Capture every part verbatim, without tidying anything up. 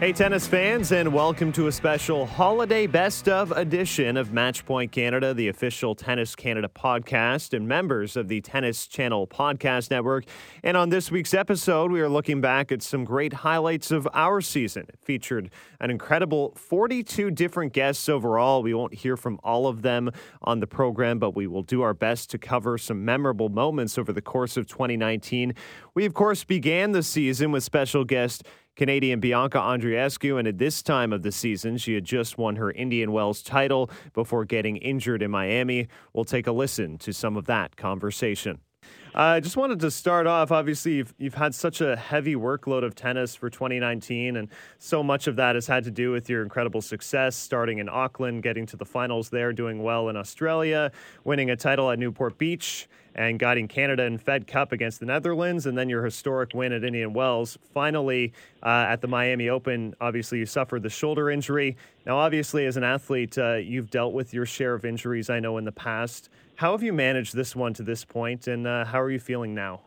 Hey, tennis fans, and welcome to a special holiday best of edition of Matchpoint Canada, the official Tennis Canada podcast and members of the Tennis Channel podcast network. And on this week's episode, we are looking back at some great highlights of our season. It featured an incredible forty-two different guests overall. We won't hear from all of them on the program, but we will do our best to cover some memorable moments over the course of twenty nineteen. We, of course, began the season with special guest Canadian Bianca Andreescu, and at this time of the season, she had just won her Indian Wells title before getting injured in Miami. We'll take a listen to some of that conversation. I uh, just wanted to start off, obviously, you've, you've had such a heavy workload of tennis for twenty nineteen, and so much of that has had to do with your incredible success, starting in Auckland, getting to the finals there, doing well in Australia, winning a title at Newport Beach, and guiding Canada in Fed Cup against the Netherlands, and then your historic win at Indian Wells. Finally, uh, at the Miami Open, obviously you suffered the shoulder injury. Now, obviously, as an athlete, uh, you've dealt with your share of injuries, I know, in the past. How have you managed this one to this point, and uh, how are you feeling now?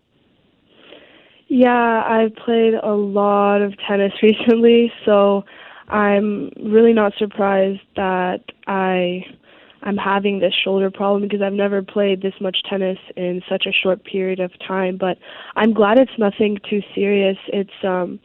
Yeah, I've played a lot of tennis recently, so I'm really not surprised that I... I'm having this shoulder problem because I've never played this much tennis in such a short period of time. But I'm glad it's nothing too serious. It's um,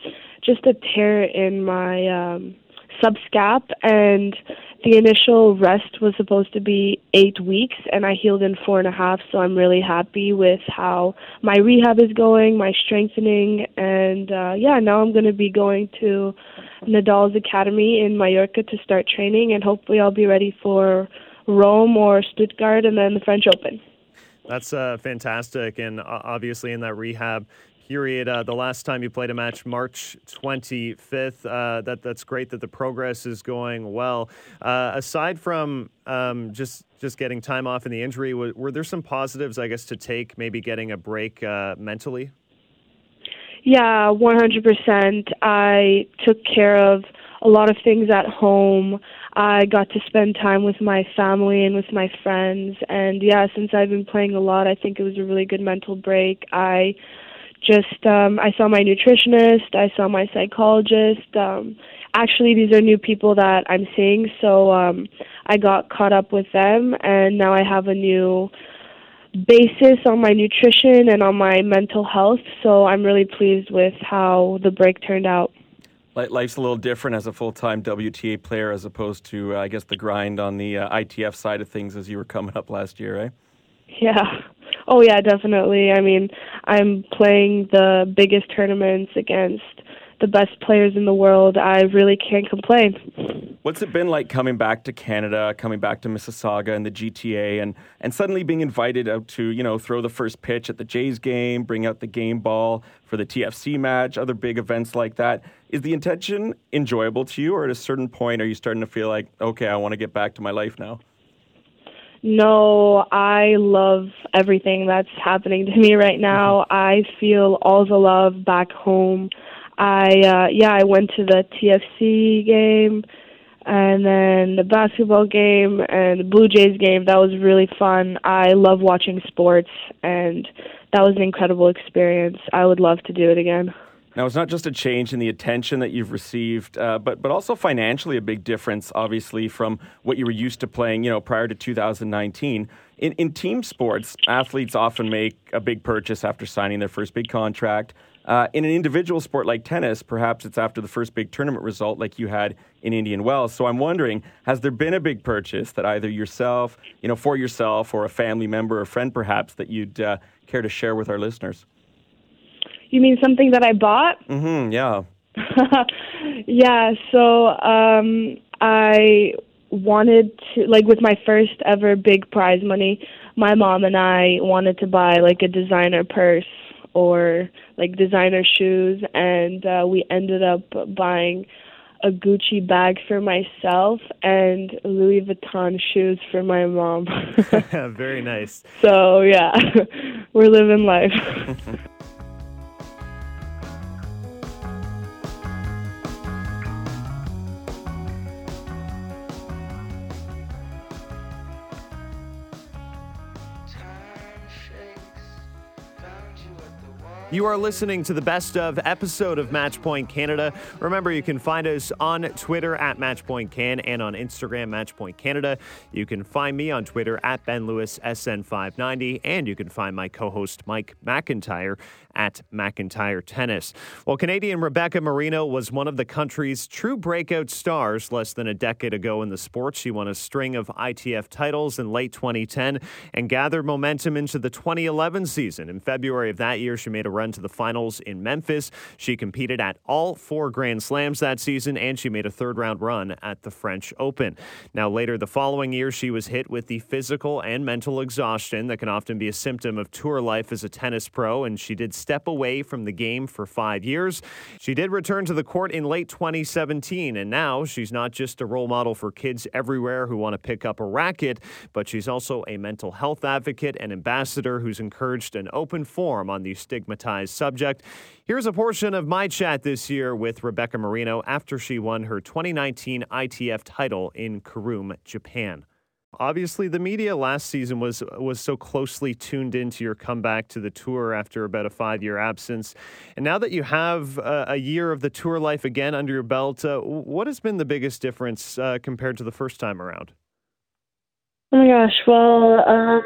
just a tear in my um, subscap, and the initial rest was supposed to be eight weeks, and I healed in four and a half. So I'm really happy with how my rehab is going, my strengthening, and uh, yeah, now I'm going to be going to Nadal's academy in Mallorca to start training, and hopefully I'll be ready for Rome or Stuttgart and then the French Open. That's uh, fantastic. And uh, obviously in that rehab period, uh, the last time you played a match, March twenty-fifth, uh, that, that's great that the progress is going well. Uh, aside from um, just just getting time off and the injury, were, were there some positives, I guess, to take, maybe getting a break uh, mentally? Yeah, one hundred percent. I took care of a lot of things at home. I got to spend time with my family and with my friends. And yeah, since I've been playing a lot, I think it was a really good mental break. I just, um, I saw my nutritionist, I saw my psychologist. Um, actually, these are new people that I'm seeing, so um, I got caught up with them, and now I have a new basis on my nutrition and on my mental health. So I'm really pleased with how the break turned out. Life's a little different as a full-time W T A player as opposed to, uh, I guess, the grind on the uh, I T F side of things as you were coming up last year, right? Yeah. Oh, yeah, definitely. I mean, I'm playing the biggest tournaments against the best players in the world. I really can't complain. What's it been like coming back to Canada, coming back to Mississauga and the G T A, and, and suddenly being invited out to, you know, throw the first pitch at the Jays game, bring out the game ball for the T F C match, other big events like that? Is the intention enjoyable to you, or at a certain point are you starting to feel like, okay, I want to get back to my life now? No, I love everything that's happening to me right now. Mm-hmm. I feel all the love back home. I, uh, yeah, I went to the T F C game and then the basketball game and the Blue Jays game. That was really fun. I love watching sports, and that was an incredible experience. I would love to do it again. Now, it's not just a change in the attention that you've received, uh, but but also financially a big difference, obviously, from what you were used to playing, you know, prior to two thousand nineteen. In in team sports, athletes often make a big purchase after signing their first big contract. Uh, in an individual sport like tennis, perhaps it's after the first big tournament result like you had in Indian Wells. So I'm wondering, has there been a big purchase that either yourself, you know, for yourself or a family member or friend perhaps that you'd uh, care to share with our listeners? You mean something that I bought? Mm-hmm, yeah. Yeah, so um, I wanted to, like with my first ever big prize money, my mom and I wanted to buy like a designer purse or like designer shoes, and uh, we ended up buying a Gucci bag for myself and Louis Vuitton shoes for my mom. Very nice. So, yeah, we're living life. Time shakes, found you at the wall. You are listening to the best of episode of Matchpoint Canada. Remember, you can find us on Twitter at Matchpoint Can and on Instagram, Matchpoint Canada. You can find me on Twitter at Ben Lewis S N five ninety, and you can find my co-host Mike McIntyre at McIntyre Tennis. Well, Canadian Rebecca Marino was one of the country's true breakout stars less than a decade ago in the sport. She won a string of I T F titles in late twenty ten and gathered momentum into the twenty eleven season. In February of that year, she made a run to the finals in Memphis. She competed at all four Grand Slams that season, and she made a third round run at the French Open. Now, later the following year, she was hit with the physical and mental exhaustion that can often be a symptom of tour life as a tennis pro, and she did step away from the game for five years. She did return to the court in late twenty seventeen, and now she's not just a role model for kids everywhere who want to pick up a racket, but she's also a mental health advocate and ambassador who's encouraged an open forum on the stigmatized subject. Here's a portion of my chat this year with Rebecca Marino after she won her twenty nineteen I T F title in Kurume, Japan. Obviously, the media last season was was so closely tuned into your comeback to the tour after about a five-year absence. And now that you have uh, a year of the tour life again under your belt, uh, what has been the biggest difference uh, compared to the first time around? Oh my gosh, well, um,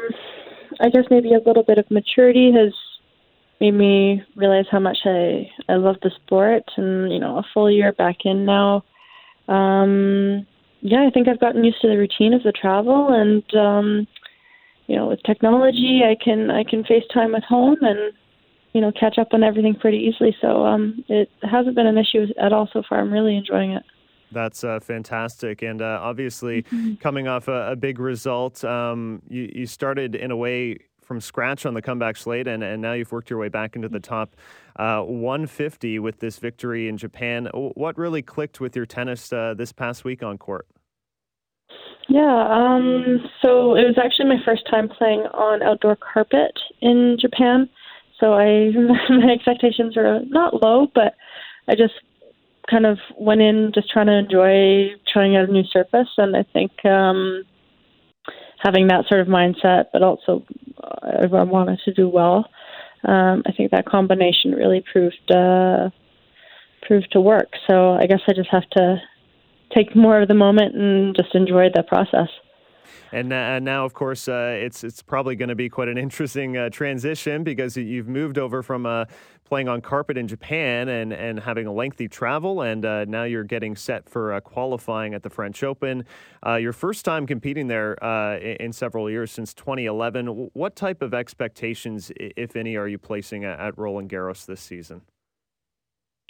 I guess maybe a little bit of maturity has made me realize how much I, I love the sport, and, you know, a full year back in now. Um, yeah, I think I've gotten used to the routine of the travel, and, um, you know, with technology, I can, I can FaceTime at home and, you know, catch up on everything pretty easily. So um, it hasn't been an issue at all so far. I'm really enjoying it. That's uh, fantastic. And uh, obviously mm-hmm. coming off a, a big result, um, you, you started in a way from scratch on the comeback slate, and, and now you've worked your way back into the top uh, one fifty with this victory in Japan. What really clicked with your tennis uh, this past week on court? Yeah, um, so it was actually my first time playing on outdoor carpet in Japan, so I my expectations are not low, but I just kind of went in just trying to enjoy trying out a new surface, and I think um, having that sort of mindset, but also I wanted to do well. Um, I think that combination really proved uh, proved to work. So I guess I just have to take more of the moment and just enjoy the process. And uh, now, of course, uh, it's it's probably going to be quite an interesting uh, transition, because you've moved over from uh, playing on carpet in Japan and, and having a lengthy travel, and uh, now you're getting set for uh, qualifying at the French Open. Uh, your first time competing there uh, in several years, since twenty eleven. What type of expectations, if any, are you placing at Roland Garros this season?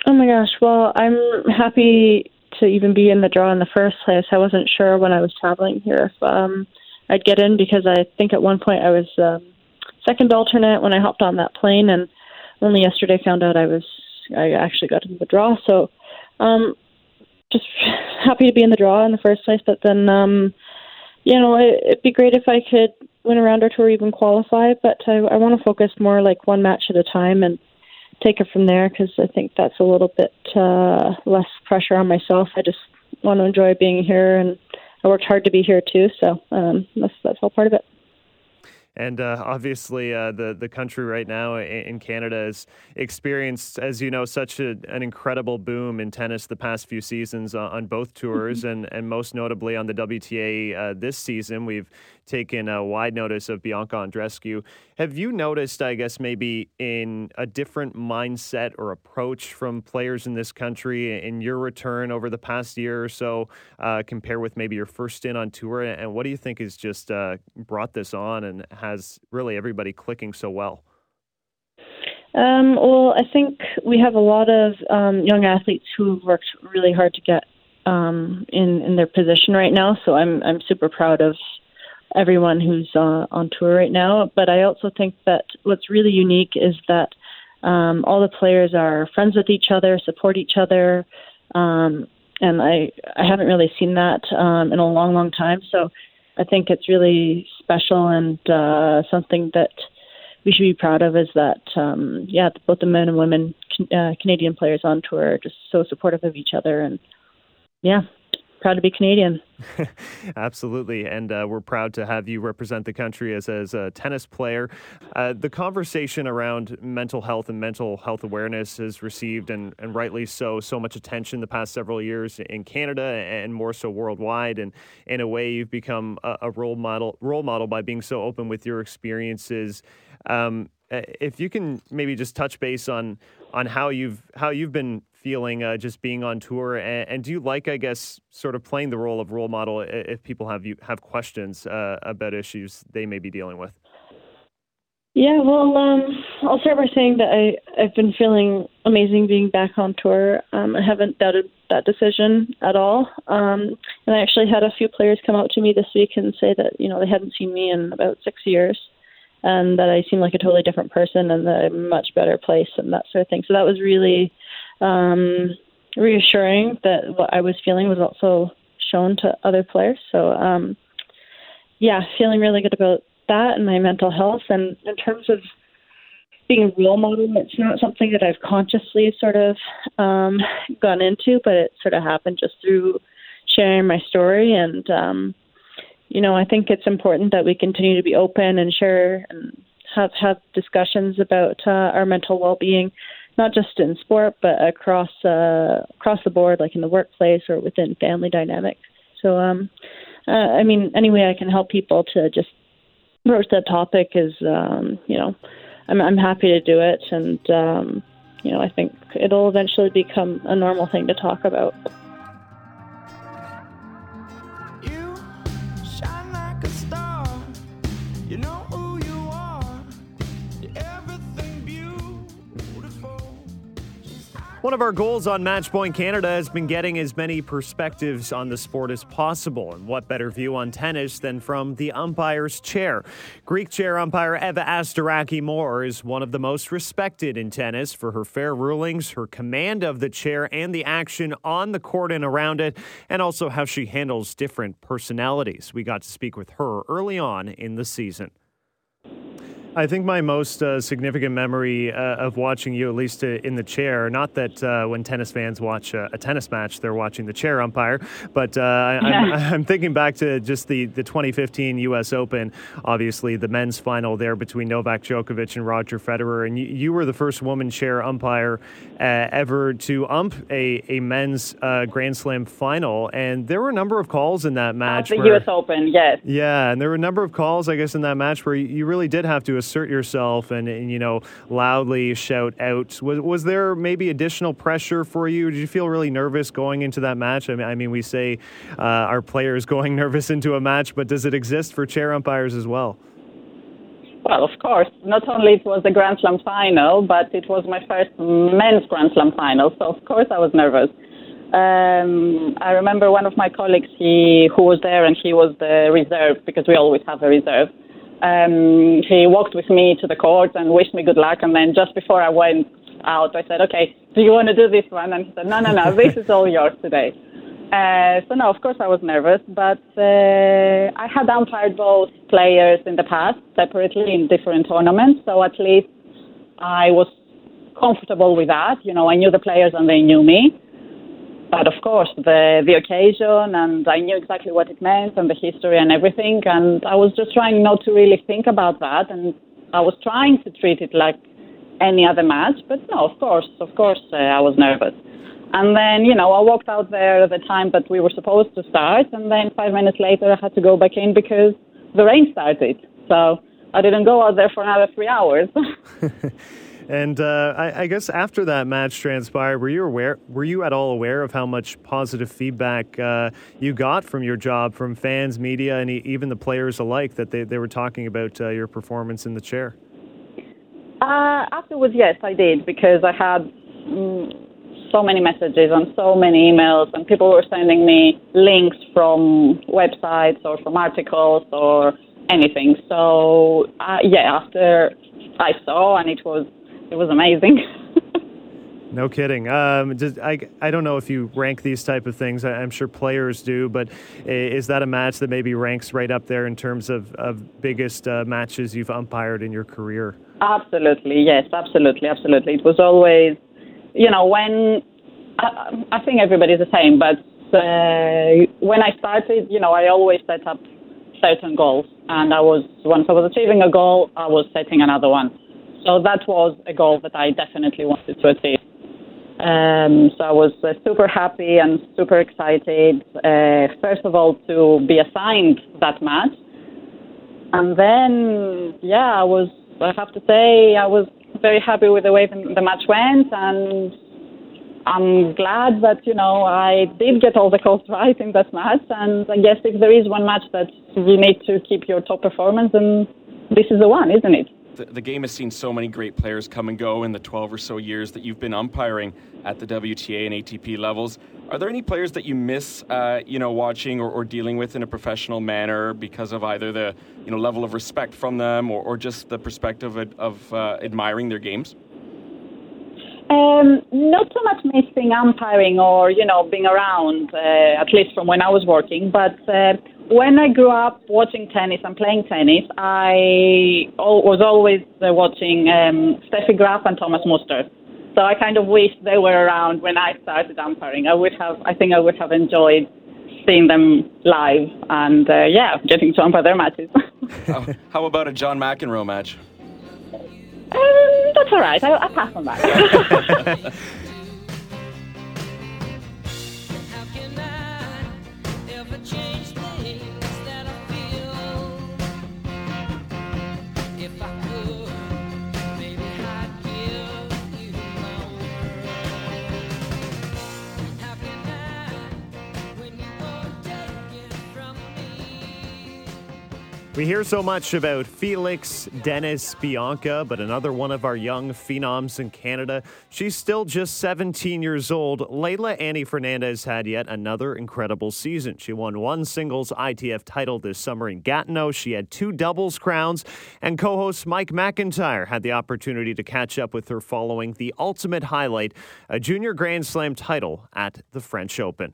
Oh, my gosh. Well, I'm happy to even be in the draw in the first place. I wasn't sure when I was traveling here if um, I'd get in, because I think at one point I was um, second alternate when I hopped on that plane, and only yesterday found out I was I actually got into the draw. So um, just happy to be in the draw in the first place. But then, um, you know, it, it'd be great if I could win a round or two or even qualify, but I, I want to focus more like one match at a time and take it from there, because I think that's a little bit uh, less pressure on myself. I just want to enjoy being here, and I worked hard to be here too, so um, that's that's all part of it. And uh, obviously, uh, the the country right now in Canada has experienced, as you know, such a, an incredible boom in tennis the past few seasons on, on both tours, mm-hmm. and, and most notably on the W T A uh, this season. We've taken a wide notice of Bianca Andreescu. Have you noticed, I guess, maybe in a different mindset or approach from players in this country in your return over the past year or so, uh, compared with maybe your first stint on tour? And what do you think has just uh, brought this on and has really everybody clicking so well? Um, well, I think we have a lot of um, young athletes who've worked really hard to get um, in, in their position right now. So I'm I'm super proud of everyone who's uh, on tour right now. But I also think that what's really unique is that um, all the players are friends with each other, support each other. Um, and I, I haven't really seen that um, in a long, long time. So I think it's really special, and uh, something that we should be proud of is that, um, yeah, both the men and women, uh, Canadian players on tour are just so supportive of each other. And yeah, proud to be Canadian. Absolutely. And uh, we're proud to have you represent the country as, as a tennis player. Uh, the conversation around mental health and mental health awareness has received, and, and rightly so, so much attention the past several years in Canada and more so worldwide. And in a way, you've become a, a role model role model by being so open with your experiences. Um, if you can maybe just touch base on on how you've how you've been feeling uh, just being on tour, and, and do you like, I guess, sort of playing the role of role model if people have you have questions uh, about issues they may be dealing with? Yeah, well, um, I'll start by saying that I, I've been feeling amazing being back on tour. Um, I haven't doubted that decision at all. Um, and I actually had a few players come out to me this week and say that, you know, they hadn't seen me in about six years. And that I seem like a totally different person and that I'm in a much better place and that sort of thing. So that was really um, reassuring that what I was feeling was also shown to other players. So, um, yeah, feeling really good about that and my mental health. And in terms of being a role model, it's not something that I've consciously sort of um, gone into, but it sort of happened just through sharing my story. And, um, you know, I think it's important that we continue to be open and share and have, have discussions about uh, our mental well-being, not just in sport, but across uh, across the board, like in the workplace or within family dynamics. So, um, uh, I mean, any way I can help people to just broach that topic is, um, you know, I'm, I'm happy to do it. And, um, you know, I think it'll eventually become a normal thing to talk about. One of our goals on Matchpoint Canada has been getting as many perspectives on the sport as possible. And what better view on tennis than from the umpire's chair? Greek chair umpire Eva Asteraki-Moore is one of the most respected in tennis for her fair rulings, her command of the chair and the action on the court and around it, and also how she handles different personalities. We got to speak with her early on in the season. I think my most uh, significant memory uh, of watching you, at least uh, in the chair, not that uh, when tennis fans watch uh, a tennis match, they're watching the chair umpire, but uh, I, yeah. I'm, I'm thinking back to just the, the twenty fifteen U S Open, obviously the men's final there between Novak Djokovic and Roger Federer, and you, you were the first woman chair umpire uh, ever to ump a, a men's uh, Grand Slam final, and there were a number of calls in that match. At the where, U S Open, yes. Yeah, and there were a number of calls, I guess, in that match where you, you really did have to assert yourself and, and, you know, loudly shout out. Was was there maybe additional pressure for you? Did you feel really nervous going into that match? I mean, I mean we say uh, our players going nervous into a match, but does it exist for chair umpires as well? Well, of course. Not only it was the Grand Slam final, but it was my first men's Grand Slam final. So, of course, I was nervous. Um, I remember one of my colleagues, he who was there, and he was the reserve, because we always have a reserve. Um, he walked with me to the court and wished me good luck. And then just before I went out, I said, okay, do you want to do this one? And he said, no, no, no, this is all yours today. Uh, so, no, of course I was nervous, but uh, I had umpired both players in the past separately in different tournaments. So at least I was comfortable with that. You know, I knew the players and they knew me. But of course, the, the occasion, and I knew exactly what it meant and the history and everything. And I was just trying not to really think about that. And I was trying to treat it like any other match. But no, of course, of course, uh, I was nervous. And then, you know, I walked out there at the time that we were supposed to start. And then five minutes later, I had to go back in because the rain started. So I didn't go out there for another three hours. And uh, I, I guess after that match transpired, were you aware? Were you at all aware of how much positive feedback uh, you got from your job, from fans, media, and even the players alike, that they, they were talking about uh, your performance in the chair? Uh, afterwards, yes, I did, because I had mm, so many messages and so many emails, and people were sending me links from websites or from articles or anything. So, uh, yeah, after I saw, and it was It was amazing. No kidding. Um, did, I, I don't know if you rank these type of things. I, I'm sure players do, but is that a match that maybe ranks right up there in terms of, of biggest uh, matches you've umpired in your career? Absolutely, yes, absolutely, absolutely. It was always, you know, when... I, I think everybody's the same, but uh, when I started, you know, I always set up certain goals, and I was once I was achieving a goal, I was setting another one. So that was a goal that I definitely wanted to achieve. Um, so I was uh, super happy and super excited, uh, first of all, to be assigned that match. And then, yeah, I was, I have to say, I was very happy with the way the, the match went. And I'm glad that, you know, I did get all the calls right in that match. And I guess if there is one match that you need to keep your top performance, then this is the one, isn't it? The game has seen so many great players come and go in the twelve or so years that you've been umpiring at the W T A and A T P levels. Are there any players that you miss, uh, you know, watching or, or dealing with in a professional manner because of either the, you know, level of respect from them or, or just the perspective of, of uh, admiring their games? Um, not so much missing umpiring or, you know, being around, uh, at least from when I was working, but... Uh, When I grew up watching tennis and playing tennis, I was always watching um, Steffi Graf and Thomas Muster. So I kind of wish they were around when I started umpiring. I would have, I think I would have enjoyed seeing them live and, uh, yeah, getting to umpire their matches. oh, how about a John McEnroe match? Um, that's all right. I, I'll pass on that. We hear so much about Felix, Dennis, Bianca, but another one of our young phenoms in Canada. She's still just seventeen years old. Leila Annie Fernandez had yet another incredible season. She won one singles I T F title this summer in Gatineau. She had two doubles crowns, and co-host Mike McIntyre had the opportunity to catch up with her following the ultimate highlight, a junior Grand Slam title at the French Open.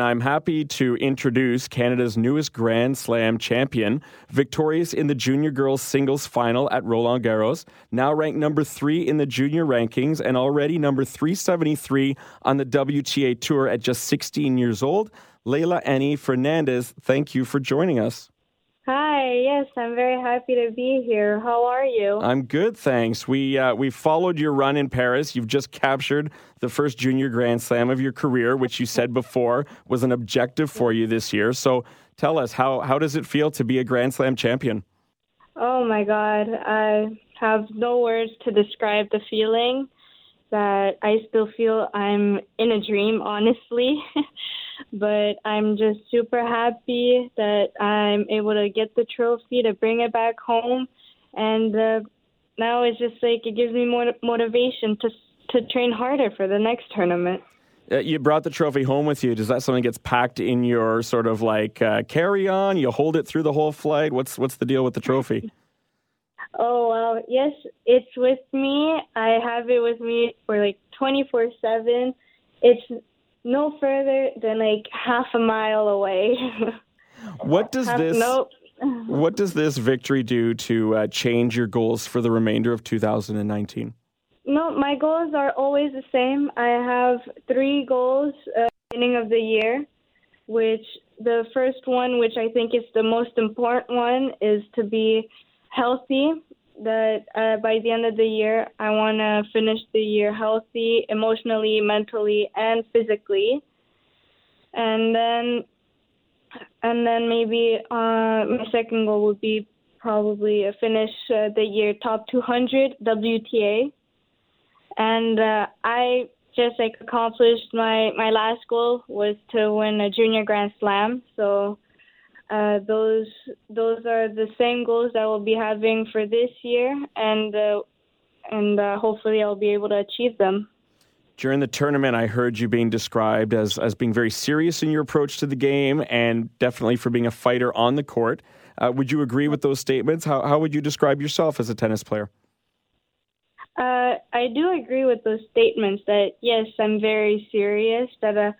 I'm happy to introduce Canada's newest Grand Slam champion, victorious in the junior girls singles final at Roland Garros, now ranked number three in the junior rankings and already number three seventy-three on the W T A Tour at just sixteen years old. Leila Annie Fernandez, thank you for joining us. Hi, yes, I'm very happy to be here. How are you? I'm good, thanks. We uh, we followed your run in Paris. You've just captured the first junior Grand Slam of your career, which you said before was an objective for you this year. So tell us, how, how does it feel to be a Grand Slam champion? Oh, my God. I have no words to describe the feeling that I still feel I'm in a dream, honestly. But I'm just super happy that I'm able to get the trophy, to bring it back home. And uh, now it's just like it gives me more motivation to to train harder for the next tournament. Uh, you brought the trophy home with you. Does that something gets packed in your sort of like uh, carry-on? You hold it through the whole flight? What's what's the deal with the trophy? Oh, well, yes, it's with me. I have it with me for like twenty-four seven. It's no further than like half a mile away. What does half, this nope. What does this victory do to uh, change your goals for the remainder of two thousand nineteen? No, my goals are always the same. I have three goals at uh, the beginning of the year, which the first one, which I think is the most important one, is to be healthy. That uh, by the end of the year, I want to finish the year healthy, emotionally, mentally, and physically. And then and then maybe uh, my second goal would be probably finish uh, the year top two hundred W T A. And uh, I just like accomplished my, my last goal was to win a junior Grand Slam. So... Uh, those those are the same goals that I will be having for this year, and uh, and uh, hopefully I'll be able to achieve them. During the tournament, I heard you being described as, as being very serious in your approach to the game and definitely for being a fighter on the court. Uh, would you agree with those statements? How, how would you describe yourself as a tennis player? Uh, I do agree with those statements that, yes, I'm very serious, that uh,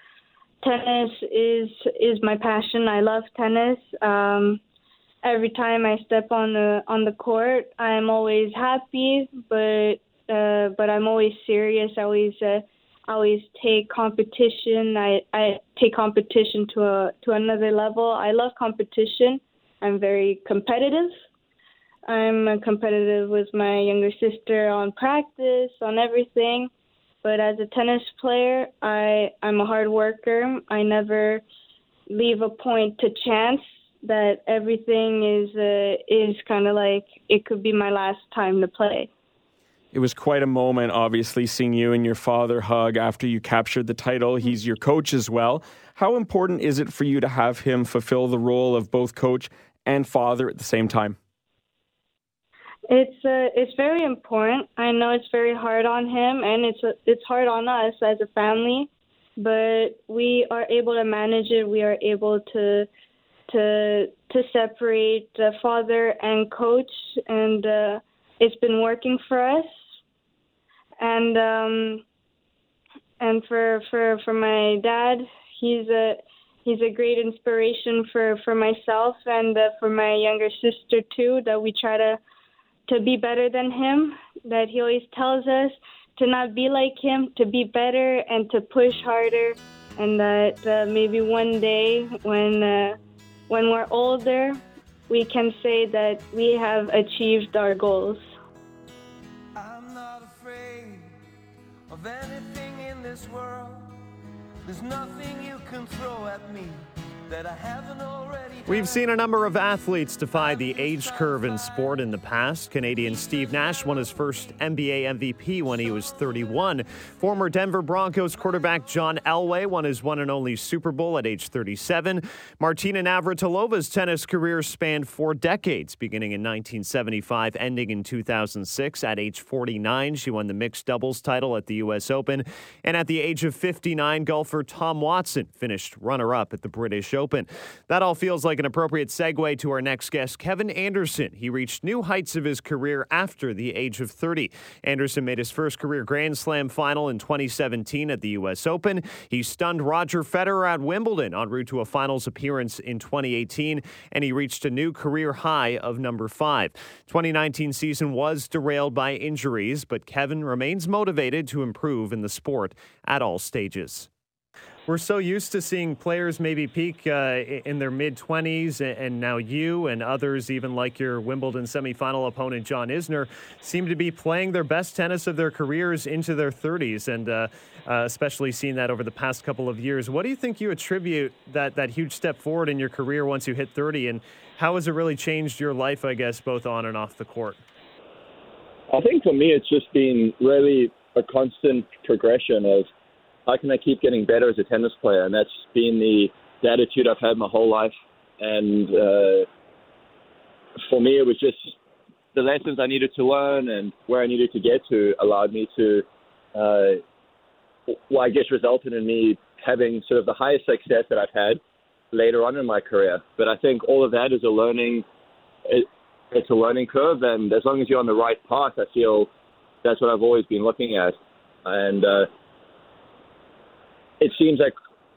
tennis is is my passion. I love tennis. Um, every time I step on the on the court, I'm always happy, but uh, but I'm always serious. I always uh, I always take competition. I, I take competition to a, to another level. I love competition. I'm very competitive. I'm competitive with my younger sister on practice, on everything. But as a tennis player, I, I'm a hard worker. I never leave a point to chance, that everything is uh, is kind of like it could be my last time to play. It was quite a moment, obviously, seeing you and your father hug after you captured the title. He's your coach as well. How important is it for you to have him fulfill the role of both coach and father at the same time? It's uh, it's very important. I know it's very hard on him, and it's uh, it's hard on us as a family. But we are able to manage it. We are able to to to separate uh, father and coach, and uh, it's been working for us. And um, and for for for my dad, he's a he's a great inspiration for, for myself and uh, for my younger sister too. That we try to to be better than him. That he always tells us to not be like him, to be better and to push harder. And that uh, maybe one day when uh, when we're older, we can say that we have achieved our goals. I'm not afraid of anything in this world. There's nothing you can throw at me that I haven't already done. We've seen a number of athletes defy the age curve in sport in the past. Canadian Steve Nash won his first N B A M V P when he was thirty-one. Former Denver Broncos quarterback John Elway won his one and only Super Bowl at age thirty-seven. Martina Navratilova's tennis career spanned four decades, beginning in nineteen seventy-five, ending in two thousand six. At age forty-nine, she won the mixed doubles title at the U S Open. And at the age of fifty-nine, golfer Tom Watson finished runner-up at the British Open. Open. That all feels like an appropriate segue to our next guest, Kevin Anderson. He reached new heights of his career after the age of thirty. Anderson made his first career Grand Slam final in twenty seventeen at the U S Open. He stunned Roger Federer at Wimbledon en route to a finals appearance in twenty eighteen, and he reached a new career high of number five. twenty nineteen season was derailed by injuries, but Kevin remains motivated to improve in the sport at all stages. We're so used to seeing players maybe peak uh, in their mid-twenties, and now you and others, even like your Wimbledon semifinal opponent John Isner, seem to be playing their best tennis of their careers into their thirties, and uh, uh, especially seeing that over the past couple of years. What do you think you attribute that, that huge step forward in your career once you hit thirty, and how has it really changed your life, I guess, both on and off the court? I think for me it's just been really a constant progression of how can I keep getting better as a tennis player? And that's been the, the attitude I've had my whole life. And uh, for me, it was just the lessons I needed to learn and where I needed to get to allowed me to, uh, well, I guess resulted in me having sort of the highest success that I've had later on in my career. But I think all of that is a learning, it, it's a learning curve. And as long as you're on the right path, I feel that's what I've always been looking at. And, uh, it seems like,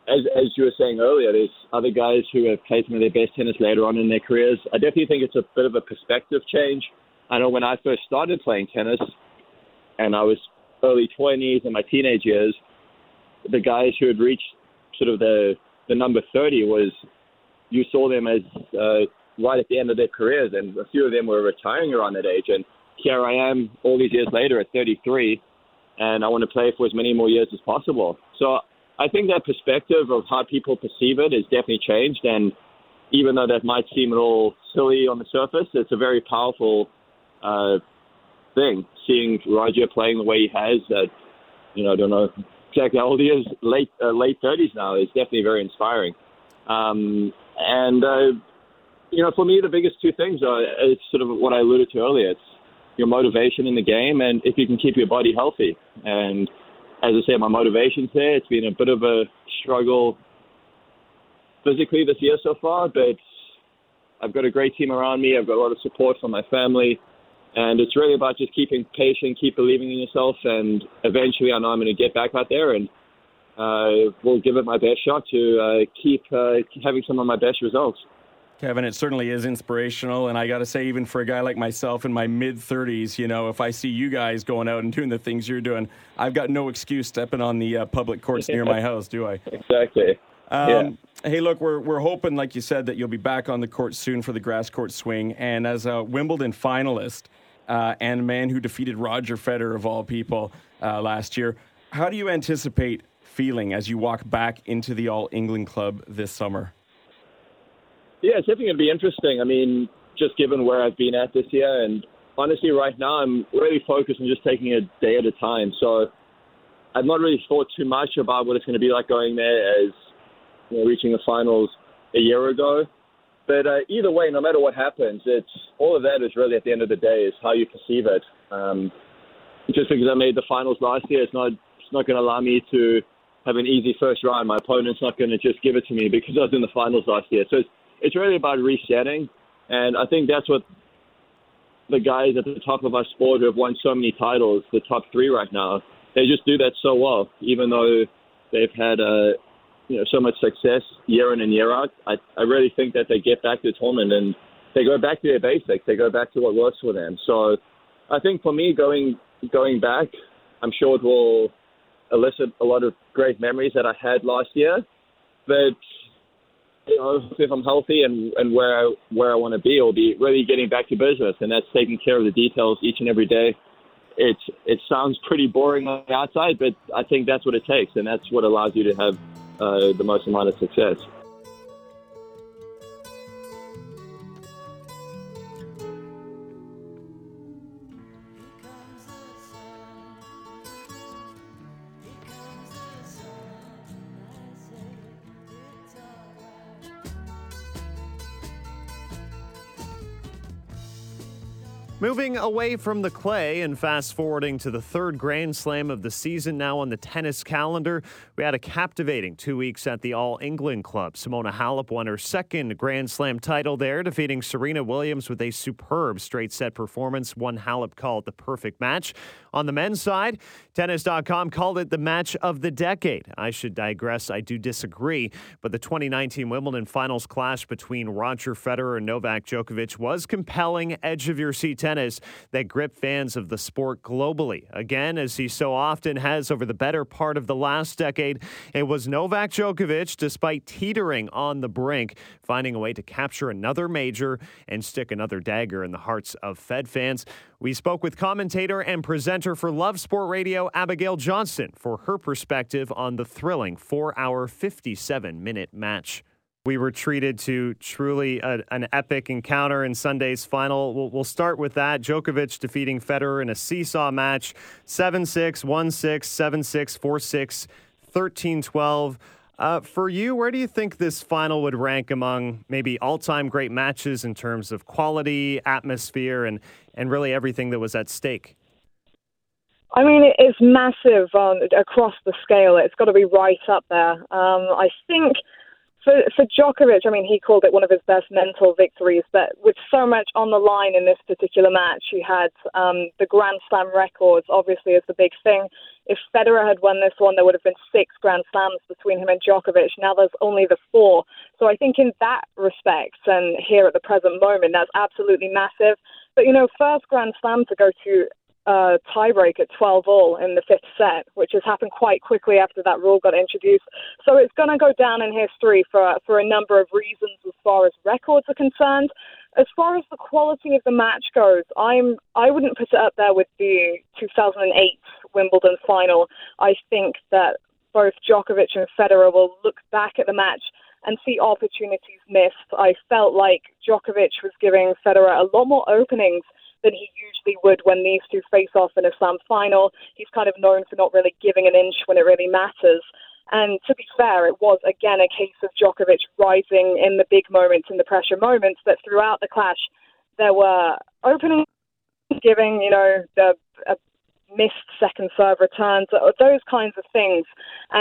as as you were saying earlier, there's other guys who have played some of their best tennis later on in their careers. I definitely think it's a bit of a perspective change. I know when I first started playing tennis, and I was early twenties in my teenage years, the guys who had reached sort of the, the number thirty was, you saw them as uh, right at the end of their careers, and a few of them were retiring around that age. And here I am all these years later at thirty-three, and I want to play for as many more years as possible. So I think that perspective of how people perceive it has definitely changed, and even though that might seem a little silly on the surface, it's a very powerful uh, thing. Seeing Roger playing the way he has, uh, you know, I don't know exactly how old he is, late uh, late thirties now, is definitely very inspiring. Um, and uh, you know, for me, the biggest two things are it's sort of what I alluded to earlier. It's your motivation in the game, and if you can keep your body healthy. And as I said, my motivation's there. It's been a bit of a struggle physically this year so far, but I've got a great team around me. I've got a lot of support from my family, and it's really about just keeping patient, keep believing in yourself, and eventually I know I'm going to get back out there, and uh, we'll give it my best shot to uh, keep uh, having some of my best results. Kevin, it certainly is inspirational, and I got to say, even for a guy like myself in my mid-thirties, you know, if I see you guys going out and doing the things you're doing, I've got no excuse stepping on the uh, public courts near my house, do I? Exactly. Um, yeah. Hey, look, we're we're hoping, like you said, that you'll be back on the court soon for the grass court swing, and as a Wimbledon finalist uh, and man who defeated Roger Federer, of all people, uh, last year, how do you anticipate feeling as you walk back into the All England Club this summer? Yeah, it's definitely going to be interesting. I mean, just given where I've been at this year, and honestly, right now, I'm really focused on just taking it a day at a time. So I've not really thought too much about what it's going to be like going there as, you know, reaching the finals a year ago. But uh, either way, no matter what happens, it's all of that is really at the end of the day is how you perceive it. Um, just because I made the finals last year, it's not it's not going to allow me to have an easy first round. My opponent's not going to just give it to me because I was in the finals last year. So it's It's really about resetting, and I think that's what the guys at the top of our sport who have won so many titles, the top three right now, they just do that so well. Even though they've had uh, you know so much success year in and year out, I, I really think that they get back to the tournament and they go back to their basics. They go back to what works for them. So I think for me, going going back, I'm sure it will elicit a lot of great memories that I had last year, but you know, if I'm healthy and, and where I, where I want to be, I'll be really getting back to business, and that's taking care of the details each and every day. It's it sounds pretty boring on the outside, but I think that's what it takes, and that's what allows you to have uh, the most amount of success. Moving away from the clay and fast-forwarding to the third Grand Slam of the season now on the tennis calendar, we had a captivating two weeks at the All England Club. Simona Halep won her second Grand Slam title there, defeating Serena Williams with a superb straight-set performance. One Halep called the perfect match. On the men's side, tennis dot com called it the match of the decade. I should digress. I do disagree, but the twenty nineteen Wimbledon Finals clash between Roger Federer and Novak Djokovic was compelling edge-of-your-seat tennis that grip fans of the sport globally. Again, as he so often has over the better part of the last decade, it was Novak Djokovic, despite teetering on the brink, finding a way to capture another major and stick another dagger in the hearts of Fed fans. We spoke with commentator and presenter for Love Sport Radio, Abigail Johnston, for her perspective on the thrilling four hour, fifty-seven minute match. We were treated to truly a, an epic encounter in Sunday's final. We'll, we'll start with that. Djokovic defeating Federer in a seesaw match. seven six, one six, seven six, four six, thirteen twelve. Uh, for you, where do you think this final would rank among maybe all-time great matches in terms of quality, atmosphere, and, and really everything that was at stake? I mean, it's massive on across the scale. It's got to be right up there. Um, I think... For, for Djokovic, I mean, he called it one of his best mental victories, but with so much on the line in this particular match, you had um, the Grand Slam records, obviously, is the big thing. If Federer had won this one, there would have been six Grand Slams between him and Djokovic. Now there's only the four. So I think in that respect, and here at the present moment, that's absolutely massive. But, you know, first Grand Slam to go to Uh, tiebreak at twelve all in the fifth set, which has happened quite quickly after that rule got introduced. So it's going to go down in history for for a number of reasons as far as records are concerned. As far as the quality of the match goes, I'm I wouldn't put it up there with the two thousand eight Wimbledon final. I think that both Djokovic and Federer will look back at the match and see opportunities missed. I felt like Djokovic was giving Federer a lot more openings than he usually would when these two face off in a slam final. He's kind of known for not really giving an inch when it really matters. And to be fair, it was, again, a case of Djokovic rising in the big moments, in the pressure moments, but throughout the clash, there were openings giving, you know, the a missed second serve returns, those kinds of things.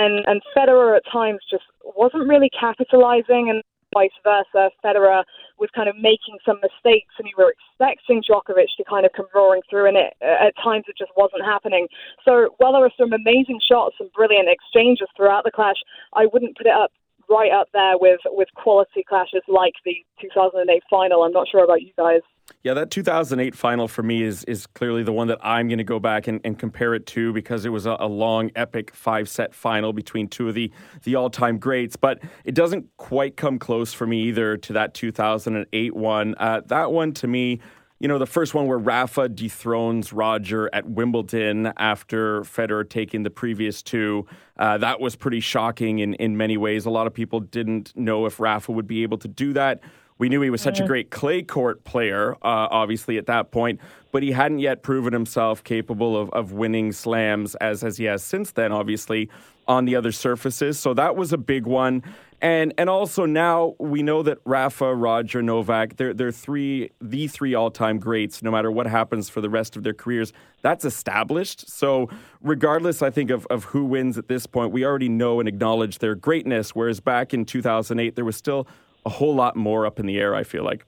And, and Federer at times just wasn't really capitalizing, and vice versa, Federer was kind of making some mistakes and you were expecting Djokovic to kind of come roaring through, and it, at times it just wasn't happening. So while there were some amazing shots and brilliant exchanges throughout the clash, I wouldn't put it up right up there with, with quality clashes like the two thousand eight final. I'm not sure about you guys. Yeah, that two thousand eight final for me is is clearly the one that I'm going to go back and, and compare it to, because it was a, a long, epic five-set final between two of the, the all-time greats. But it doesn't quite come close for me either to that two thousand eight one. Uh, that one, to me, you know, the first one where Rafa dethrones Roger at Wimbledon after Federer taking the previous two, uh, that was pretty shocking in, in many ways. A lot of people didn't know if Rafa would be able to do that. We knew he was such a great clay court player, uh, obviously, at that point, but he hadn't yet proven himself capable of, of winning slams as, as he has since then, obviously, on the other surfaces. So that was a big one. And and also now we know that Rafa, Roger, Novak, they're, they're three, the three all-time greats, no matter what happens for the rest of their careers. That's established. So regardless, I think, of, of who wins at this point, we already know and acknowledge their greatness, whereas back in two thousand eight, there was still a whole lot more up in the air, I feel like.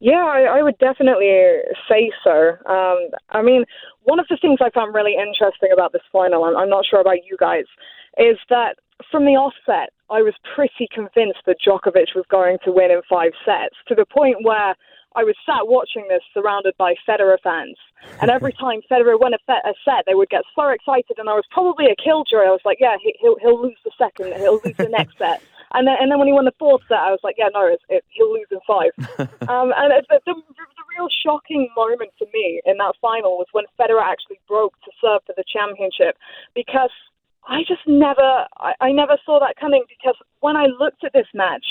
Yeah, I, I would definitely say so. Um, I mean, one of the things I found really interesting about this final, I'm, I'm not sure about you guys, is that from the offset, I was pretty convinced that Djokovic was going to win in five sets, to the point where I was sat watching this surrounded by Federer fans. And every time Federer won a, fe- a set, they would get so excited, and I was probably a killjoy. I was like, yeah, he, he'll, he'll lose the second, he'll lose the next set. And then, and then when he won the fourth set, I was like, yeah, no, it's, it, he'll lose in five. um, and it, the, the, the real shocking moment for me in that final was when Federer actually broke to serve for the championship, because I just never, I, I never saw that coming, because when I looked at this match,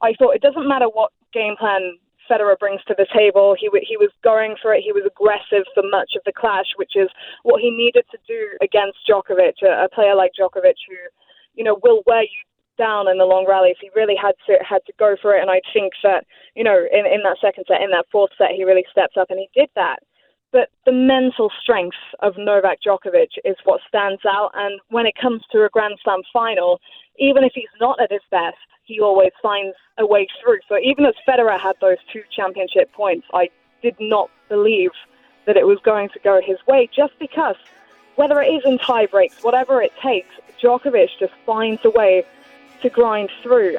I thought it doesn't matter what game plan Federer brings to the table. He w- he was going for it. He was aggressive for much of the clash, which is what he needed to do against Djokovic, a, a player like Djokovic who, you know, will wear you down in the long rallies. He really had to had to go for it. And I think that, you know, in, in that second set, in that fourth set, he really stepped up and he did that. But the mental strength of Novak Djokovic is what stands out. And when it comes to a Grand Slam final, even if he's not at his best, he always finds a way through. So even as Federer had those two championship points, I did not believe that it was going to go his way, just because whether it is in tie breaks, whatever it takes, Djokovic just finds a way to grind through.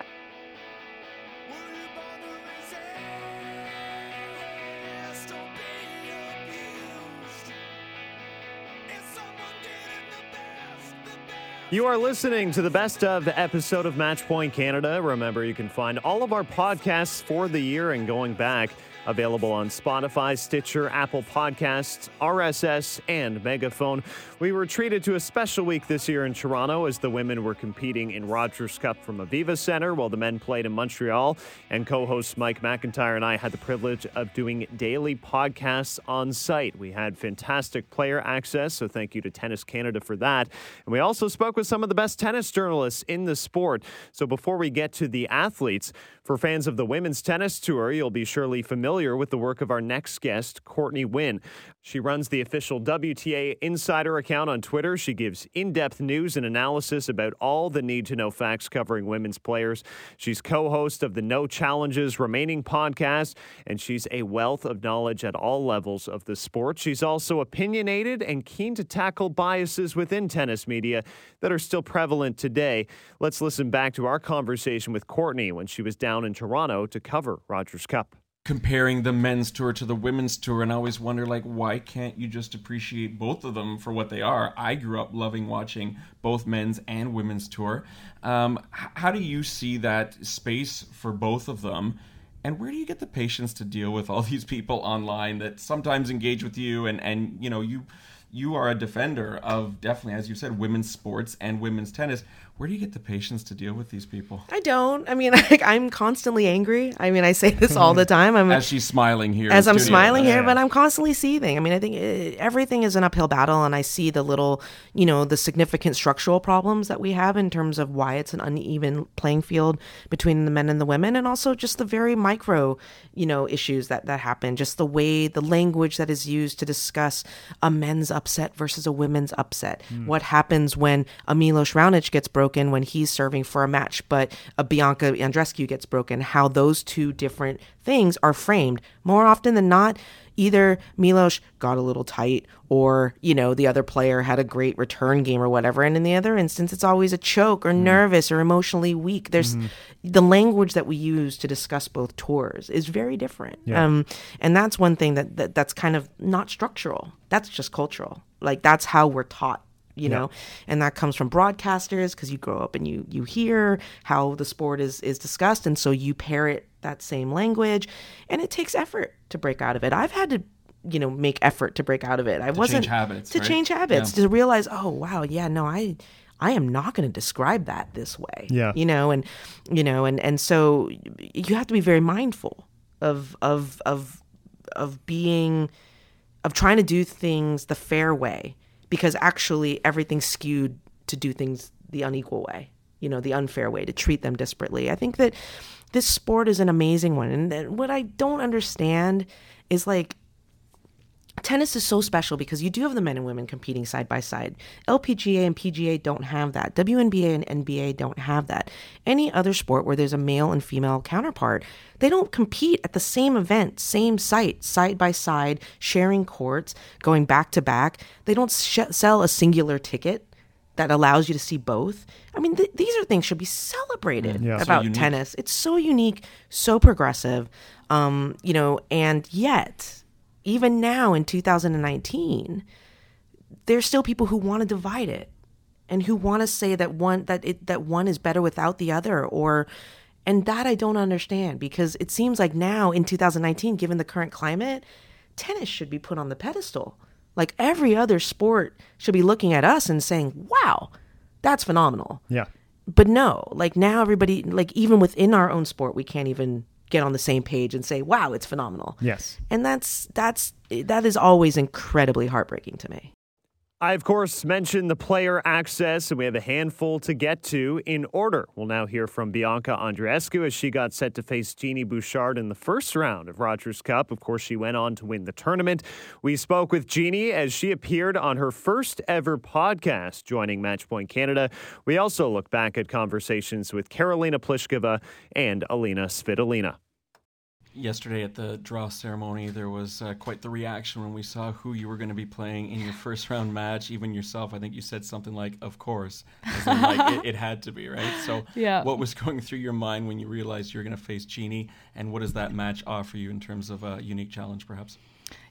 You are listening to the Best Of episode of Matchpoint Canada. Remember, you can find all of our podcasts for the year and going back available on Spotify, Stitcher, Apple Podcasts, R S S, and Megaphone. We were treated to a special week this year in Toronto as the women were competing in Rogers Cup from Aviva Center while the men played in Montreal. And co-host Mike McIntyre and I had the privilege of doing daily podcasts on site. We had fantastic player access, so thank you to Tennis Canada for that. And we also spoke with some of the best tennis journalists in the sport. So before we get to the athletes, for fans of the women's tennis tour, you'll be surely familiar with the work of our next guest, Courtney Wynn. She runs the official W T A Insider account on Twitter. She gives in-depth news and analysis about all the need-to-know facts covering women's players. She's co-host of the No Challenges Remaining podcast, and she's a wealth of knowledge at all levels of the sport. She's also opinionated and keen to tackle biases within tennis media that are still prevalent today. Let's listen back to our conversation with Courtney when she was down in Toronto to cover Rogers Cup. Comparing the men's tour to the women's tour, and I always wonder, like, why can't you just appreciate both of them for what they are? I grew up loving watching both men's and women's tour. Um, h- how do you see that space for both of them? And where do you get the patience to deal with all these people online that sometimes engage with you? And, and you know, you you are a defender of, definitely, as you said, women's sports and women's tennis. Where do you get the patience to deal with these people? I don't. I mean, like, I'm constantly angry. I mean, I say this all the time. I'm, as she's smiling here. As I'm smiling here, but I'm constantly seething. I mean, I think it, everything is an uphill battle, and I see the little, you know, the significant structural problems that we have in terms of why it's an uneven playing field between the men and the women, and also just the very micro, you know, issues that, that happen, just the way, the language that is used to discuss a men's upset versus a women's upset. Mm. What happens when a Milos Raonic gets broken broken when he's serving for a match, but a Bianca Andreescu gets broken, how those two different things are framed. More often than not, either Milos got a little tight or, you know, the other player had a great return game or whatever. And in the other instance, it's always a choke or mm. nervous or emotionally weak. There's mm. the language that we use to discuss both tours is very different. Yeah. Um, and that's one thing that, that that's kind of not structural. That's just cultural. Like, that's how we're taught. You know, yeah. And that comes from broadcasters because you grow up and you you hear how the sport is is discussed. And so you parrot that same language, and it takes effort to break out of it. I've had to, you know, make effort to break out of it. I to wasn't change habits, to right? change habits, yeah. to realize, oh, wow. Yeah, no, I I am not going to describe that this way. Yeah. You know, and, you know, and, and so you have to be very mindful of of of of being of trying to do things the fair way. Because actually everything's skewed to do things the unequal way, you know, the unfair way, to treat them disparately. I think that this sport is an amazing one. And what I don't understand is, like, tennis is so special because you do have the men and women competing side by side. L P G A and P G A don't have that. W N B A and N B A don't have that. Any other sport where there's a male and female counterpart, they don't compete at the same event, same site, side by side, sharing courts, going back to back. They don't sh- sell a singular ticket that allows you to see both. I mean, th- these are things should be celebrated yeah, about so tennis. It's so unique, so progressive, um, you know, and yet... even now in two thousand nineteen, there's still people who want to divide it and who want to say that one that it that one is better without the other, or and that I don't understand, because it seems like now in two thousand nineteen, given the current climate, tennis should be put on the pedestal. Like, every other sport should be looking at us and saying, wow, that's phenomenal. Yeah. But no, like, now everybody, like, even within our own sport, we can't even get on the same page and say, wow, it's phenomenal. Yes. And that's that's that is always incredibly heartbreaking to me. I, of course, mentioned the player access, and we have a handful to get to in order. We'll now hear from Bianca Andreescu as she got set to face Jeannie Bouchard in the first round of Rogers Cup. Of course, she went on to win the tournament. We spoke with Jeannie as she appeared on her first ever podcast, joining Matchpoint Canada. We also look back at conversations with Karolina Pliskova and Alina Svitolina. Yesterday at the draw ceremony, there was uh, quite the reaction when we saw who you were going to be playing in your first round match. Even yourself, I think you said something like, of course, as in, like, it, it had to be, right? So yeah. What was going through your mind when you realized you were going to face Jeannie, and what does that match offer you in terms of a unique challenge, perhaps?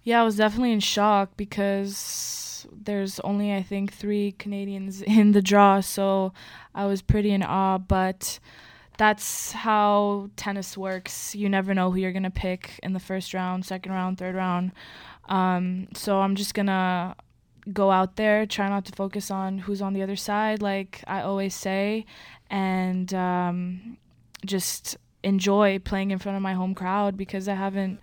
Yeah, I was definitely in shock because there's only, I think, three Canadians in the draw, so I was pretty in awe, but... that's how tennis works. You never know who you're going to pick in the first round, second round, third round. Um, so I'm just going to go out there, try not to focus on who's on the other side, like I always say, and um, just enjoy playing in front of my home crowd, because I haven't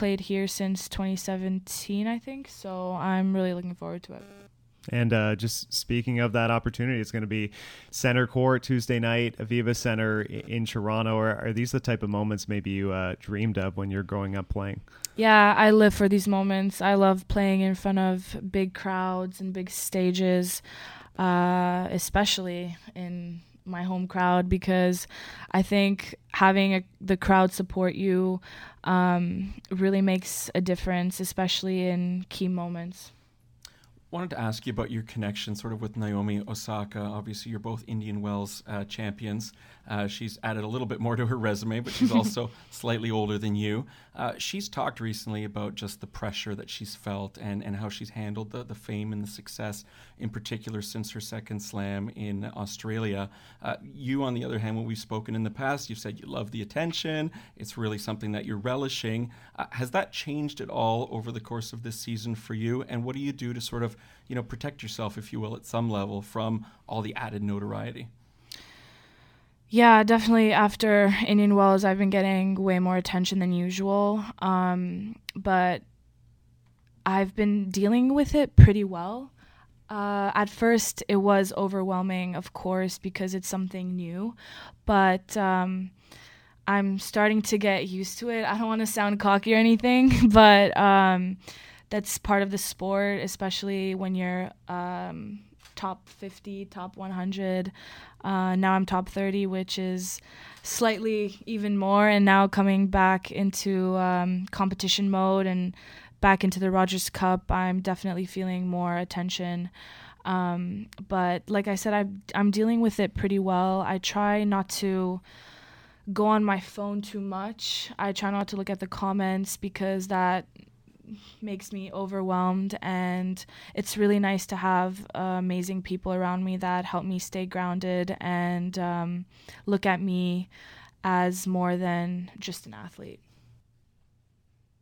played here since twenty seventeen, I think. So I'm really looking forward to it. And uh, just speaking of that opportunity, it's going to be center court Tuesday night, Aviva Center in Toronto. Are, are these the type of moments maybe you uh, dreamed of when you're growing up playing? Yeah, I live for these moments. I love playing in front of big crowds and big stages, uh, especially in my home crowd, because I think having a, the crowd support you um, really makes a difference, especially in key moments. I wanted to ask you about your connection sort of with Naomi Osaka. Obviously, you're both Indian Wells uh, champions. Uh, she's added a little bit more to her resume, but she's also slightly older than you. Uh, she's talked recently about just the pressure that she's felt and, and how she's handled the, the fame and the success, in particular since her second slam in Australia. Uh, you, on the other hand, when we've spoken in the past, you've said you love the attention. It's really something that you're relishing. Uh, has that changed at all over the course of this season for you? And what do you do to sort of, you know, protect yourself, if you will, at some level from all the added notoriety? Yeah, definitely. After Indian Wells, I've been getting way more attention than usual. Um, but I've been dealing with it pretty well. Uh, at first, it was overwhelming, of course, because it's something new. But um, I'm starting to get used to it. I don't want to sound cocky or anything, but... Um, that's part of the sport, especially when you're um, top fifty, top one hundred. Uh, now I'm top thirty, which is slightly even more. And now coming back into um, competition mode and back into the Rogers Cup, I'm definitely feeling more attention. Um, but like I said, I'm, I'm dealing with it pretty well. I try not to go on my phone too much. I try not to look at the comments because that makes me overwhelmed, and it's really nice to have uh, amazing people around me that help me stay grounded and um, look at me as more than just an athlete.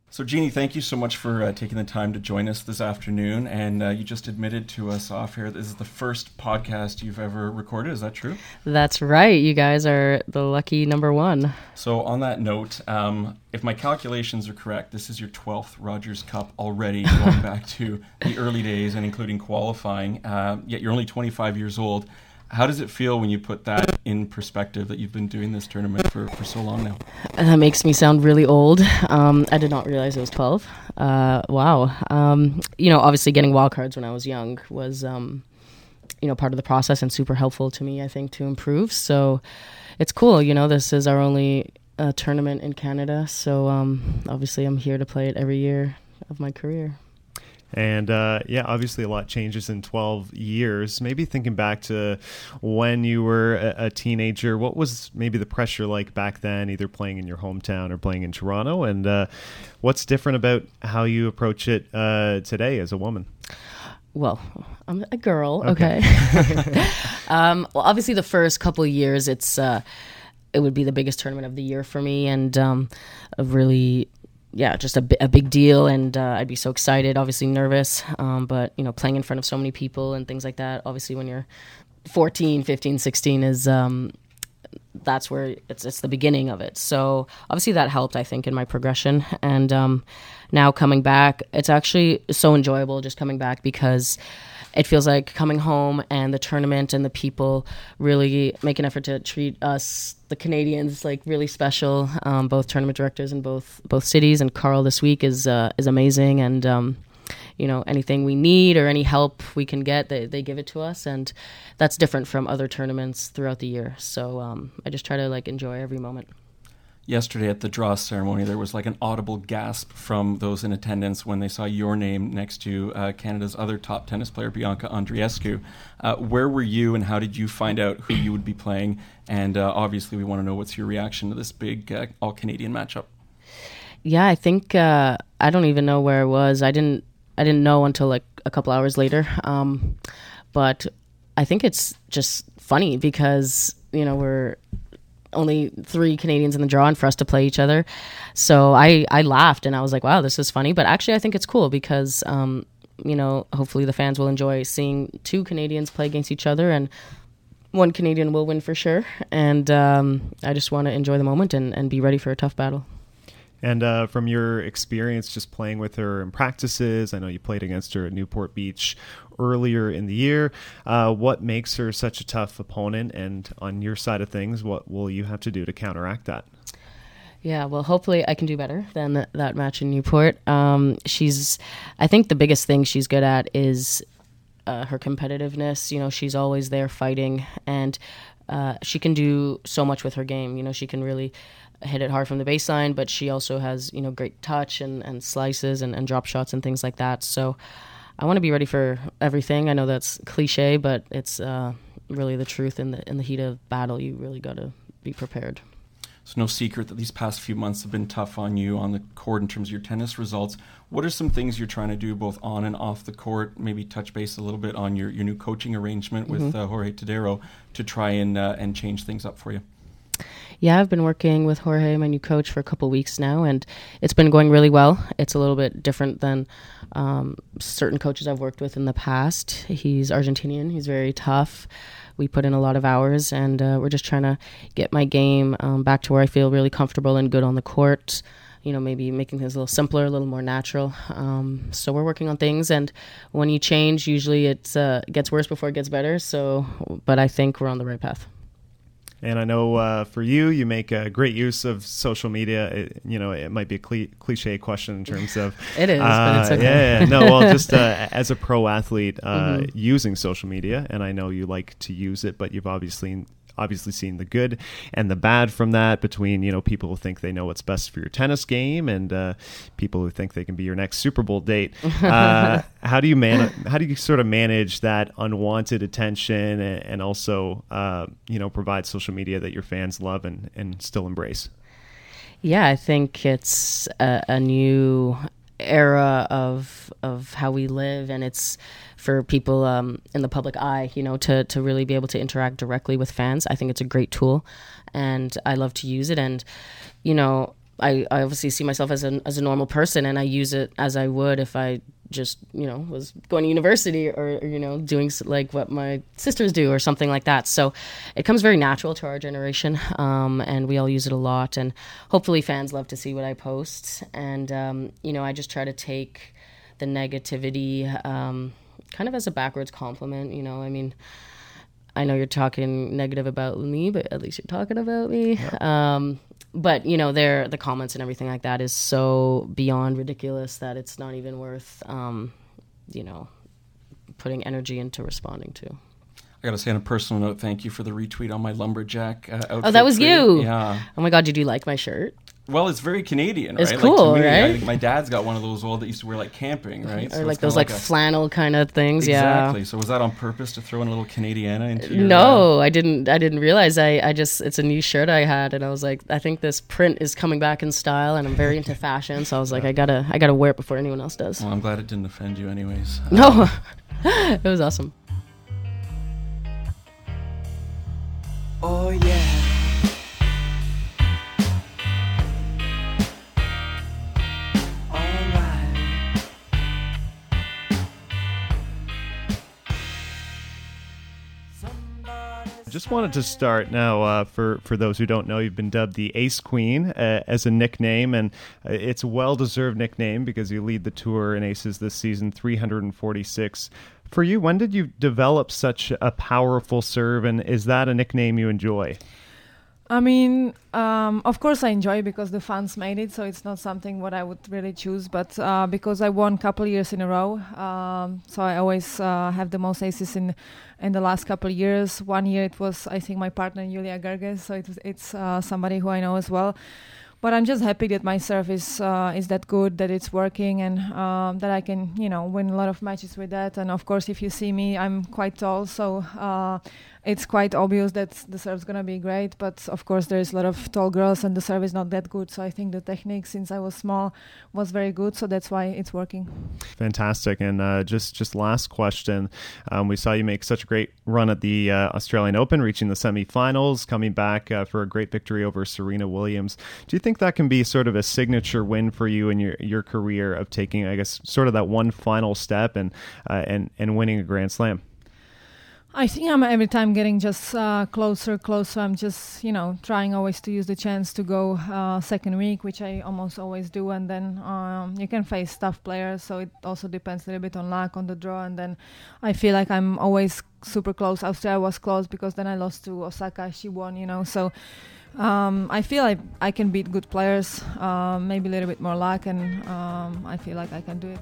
So Jeannie, thank you so much for uh, taking the time to join us this afternoon, and uh, you just admitted to us off here this is the first podcast you've ever recorded. Is that true? That's right. You guys are the lucky number one. So on that note, um, if my calculations are correct, this is your twelfth Rogers Cup already, going back to the early days and including qualifying, uh, yet you're only twenty-five years old. How does it feel when you put that in perspective that you've been doing this tournament for, for so long now? That makes me sound really old. Um, I did not realize it was twelve. Uh, wow. Um, you know, obviously getting wild cards when I was young was, um, you know, part of the process and super helpful to me, I think, to improve. So it's cool. You know, this is our only uh, tournament in Canada. So um, obviously I'm here to play it every year of my career. And, uh, yeah, obviously a lot changes in twelve years. Maybe thinking back to when you were a, a teenager, what was maybe the pressure like back then, either playing in your hometown or playing in Toronto? And uh, what's different about how you approach it uh, today as a woman? Well, I'm a girl, okay. okay. um, well, obviously the first couple of years, it's uh, it would be the biggest tournament of the year for me, and um, a really... yeah, just a, b- a big deal, and uh, I'd be so excited, obviously nervous, um, but, you know, playing in front of so many people and things like that, obviously when you're fourteen, fifteen, sixteen is, um, that's where it's it's the beginning of it. So obviously that helped, I think, in my progression, and um, now coming back, it's actually so enjoyable just coming back because it feels like coming home, and the tournament and the people really make an effort to treat us, the Canadians, like really special. Um, both tournament directors in both both cities, and Carl this week is uh, is amazing. And um, you know, anything we need or any help we can get, they they give it to us, and that's different from other tournaments throughout the year. So um, I just try to like enjoy every moment. Yesterday at the draw ceremony, there was like an audible gasp from those in attendance when they saw your name next to uh, Canada's other top tennis player, Bianca Andreescu. Uh, where were you and how did you find out who you would be playing? And uh, obviously we want to know what's your reaction to this big uh, all-Canadian matchup. Yeah, I think, uh, I don't even know where I was. I didn't, I didn't know until like a couple hours later. Um, but I think it's just funny because, you know, we're only three Canadians in the draw and for us to play each other. So I, I laughed and I was like, wow, this is funny. But actually I think it's cool because, um, you know, hopefully the fans will enjoy seeing two Canadians play against each other, and one Canadian will win for sure. And um, I just want to enjoy the moment and, and be ready for a tough battle. And uh, from your experience just playing with her in practices, I know you played against her at Newport Beach earlier in the year. Uh, what makes her such a tough opponent? And on your side of things, what will you have to do to counteract that? Yeah, well, hopefully I can do better than th- that match in Newport. Um, she's, I think the biggest thing she's good at is uh, her competitiveness. You know, she's always there fighting, and uh, she can do so much with her game. You know, she can really hit it hard from the baseline, but she also has, you know, great touch and, and slices and, and drop shots and things like that. So I want to be ready for everything. I know that's cliche, but it's uh, really the truth. In the in the heat of battle, you really got to be prepared. It's no secret that these past few months have been tough on you on the court in terms of your tennis results. What are some things you're trying to do both on and off the court? Maybe touch base a little bit on your, your new coaching arrangement with mm-hmm. uh, Jorge Tadero to try and uh, and change things up for you. Yeah, I've been working with Jorge, my new coach, for a couple weeks now, and it's been going really well. It's a little bit different than um, certain coaches I've worked with in the past. He's Argentinian. He's very tough. We put in a lot of hours, and uh, we're just trying to get my game um, back to where I feel really comfortable and good on the court, you know, maybe making things a little simpler, a little more natural. Um, so we're working on things, and when you change, usually it uh, gets worse before it gets better. So, but I think we're on the right path. And I know uh, for you, you make a great use of social media. It, you know, it might be a cli- cliche question in terms of it is, uh, but it's okay. Yeah, yeah. No, well, just uh, as a pro athlete uh, mm-hmm. using social media, and I know you like to use it, but you've obviously. obviously seeing the good and the bad from that, between, you know, people who think they know what's best for your tennis game and uh, people who think they can be your next Super Bowl date. Uh, how do you man- how do you sort of manage that unwanted attention and, and also, uh, you know, provide social media that your fans love and, and still embrace? Yeah, I think it's a, a new era of of how we live, and it's for people um, in the public eye, you know, to, to really be able to interact directly with fans. I think it's a great tool, and I love to use it. And, you know, I, I obviously see myself as a, as a normal person, and I use it as I would if I just, you know, was going to university or, or, you know, doing like what my sisters do or something like that. So it comes very natural to our generation, um, and we all use it a lot. And hopefully fans love to see what I post. And, um, you know, I just try to take the negativity um kind of as a backwards compliment, you know. I mean, I know you're talking negative about me, but at least you're talking about me. Yeah. Um, but, you know, there the comments and everything like that is so beyond ridiculous that it's not even worth, um, you know, putting energy into responding to. I got to say, on a personal note, thank you for the retweet on my lumberjack uh, outfit. Oh, that was you. Yeah. Oh, my God, did you like my shirt? Well, it's very Canadian, right? It's cool, like, to me, right? I think my dad's got one of those old that used to wear, like, camping, right? Or so like those, like, like a... flannel kind of things, exactly. yeah. Exactly. So was that on purpose to throw in a little Canadiana into your... No, uh... I didn't I didn't realize. I, I just, it's a new shirt I had, and I was like, I think this print is coming back in style, and I'm very into fashion, so I was like, yeah. I gotta, I gotta wear it before anyone else does. Well, I'm glad it didn't offend you anyways. No, it was awesome. Oh, yeah. Just wanted to start now, uh, for, for those who don't know, you've been dubbed the Ace Queen uh, as a nickname, and it's a well-deserved nickname because you lead the tour in aces this season, three hundred forty-six. For you, when did you develop such a powerful serve, and is that a nickname you enjoy? I mean, um, of course I enjoy it because the fans made it, so it's not something what I would really choose, but uh, because I won a couple of years in a row, um, so I always uh, have the most aces in in the last couple of years. One year it was, I think, my partner Julia Gerges, so it was, it's uh, somebody who I know as well. But I'm just happy that my serve is, uh, is that good, that it's working, and um, that I can, you know, win a lot of matches with that. And of course, if you see me, I'm quite tall, so uh, it's quite obvious that the serve's going to be great. But of course, there's a lot of tall girls and the serve is not that good. So I think the technique, since I was small, was very good. So that's why it's working. Fantastic. And uh, just, just last question. Um, we saw you make such a great run at the uh, Australian Open, reaching the semifinals, coming back uh, for a great victory over Serena Williams. Do you think that can be sort of a signature win for you in your, your career of taking, I guess, sort of that one final step and uh, and and winning a Grand Slam? I think I'm every time getting just uh, closer, closer. I'm just, you know, trying always to use the chance to go uh, second week, which I almost always do. And then um, you can face tough players. So it also depends a little bit on luck, on the draw. And then I feel like I'm always super close. Australia was close because then I lost to Osaka. She won, you know, so... Um, I feel like I can beat good players, uh, maybe a little bit more luck, and um, I feel like I can do it.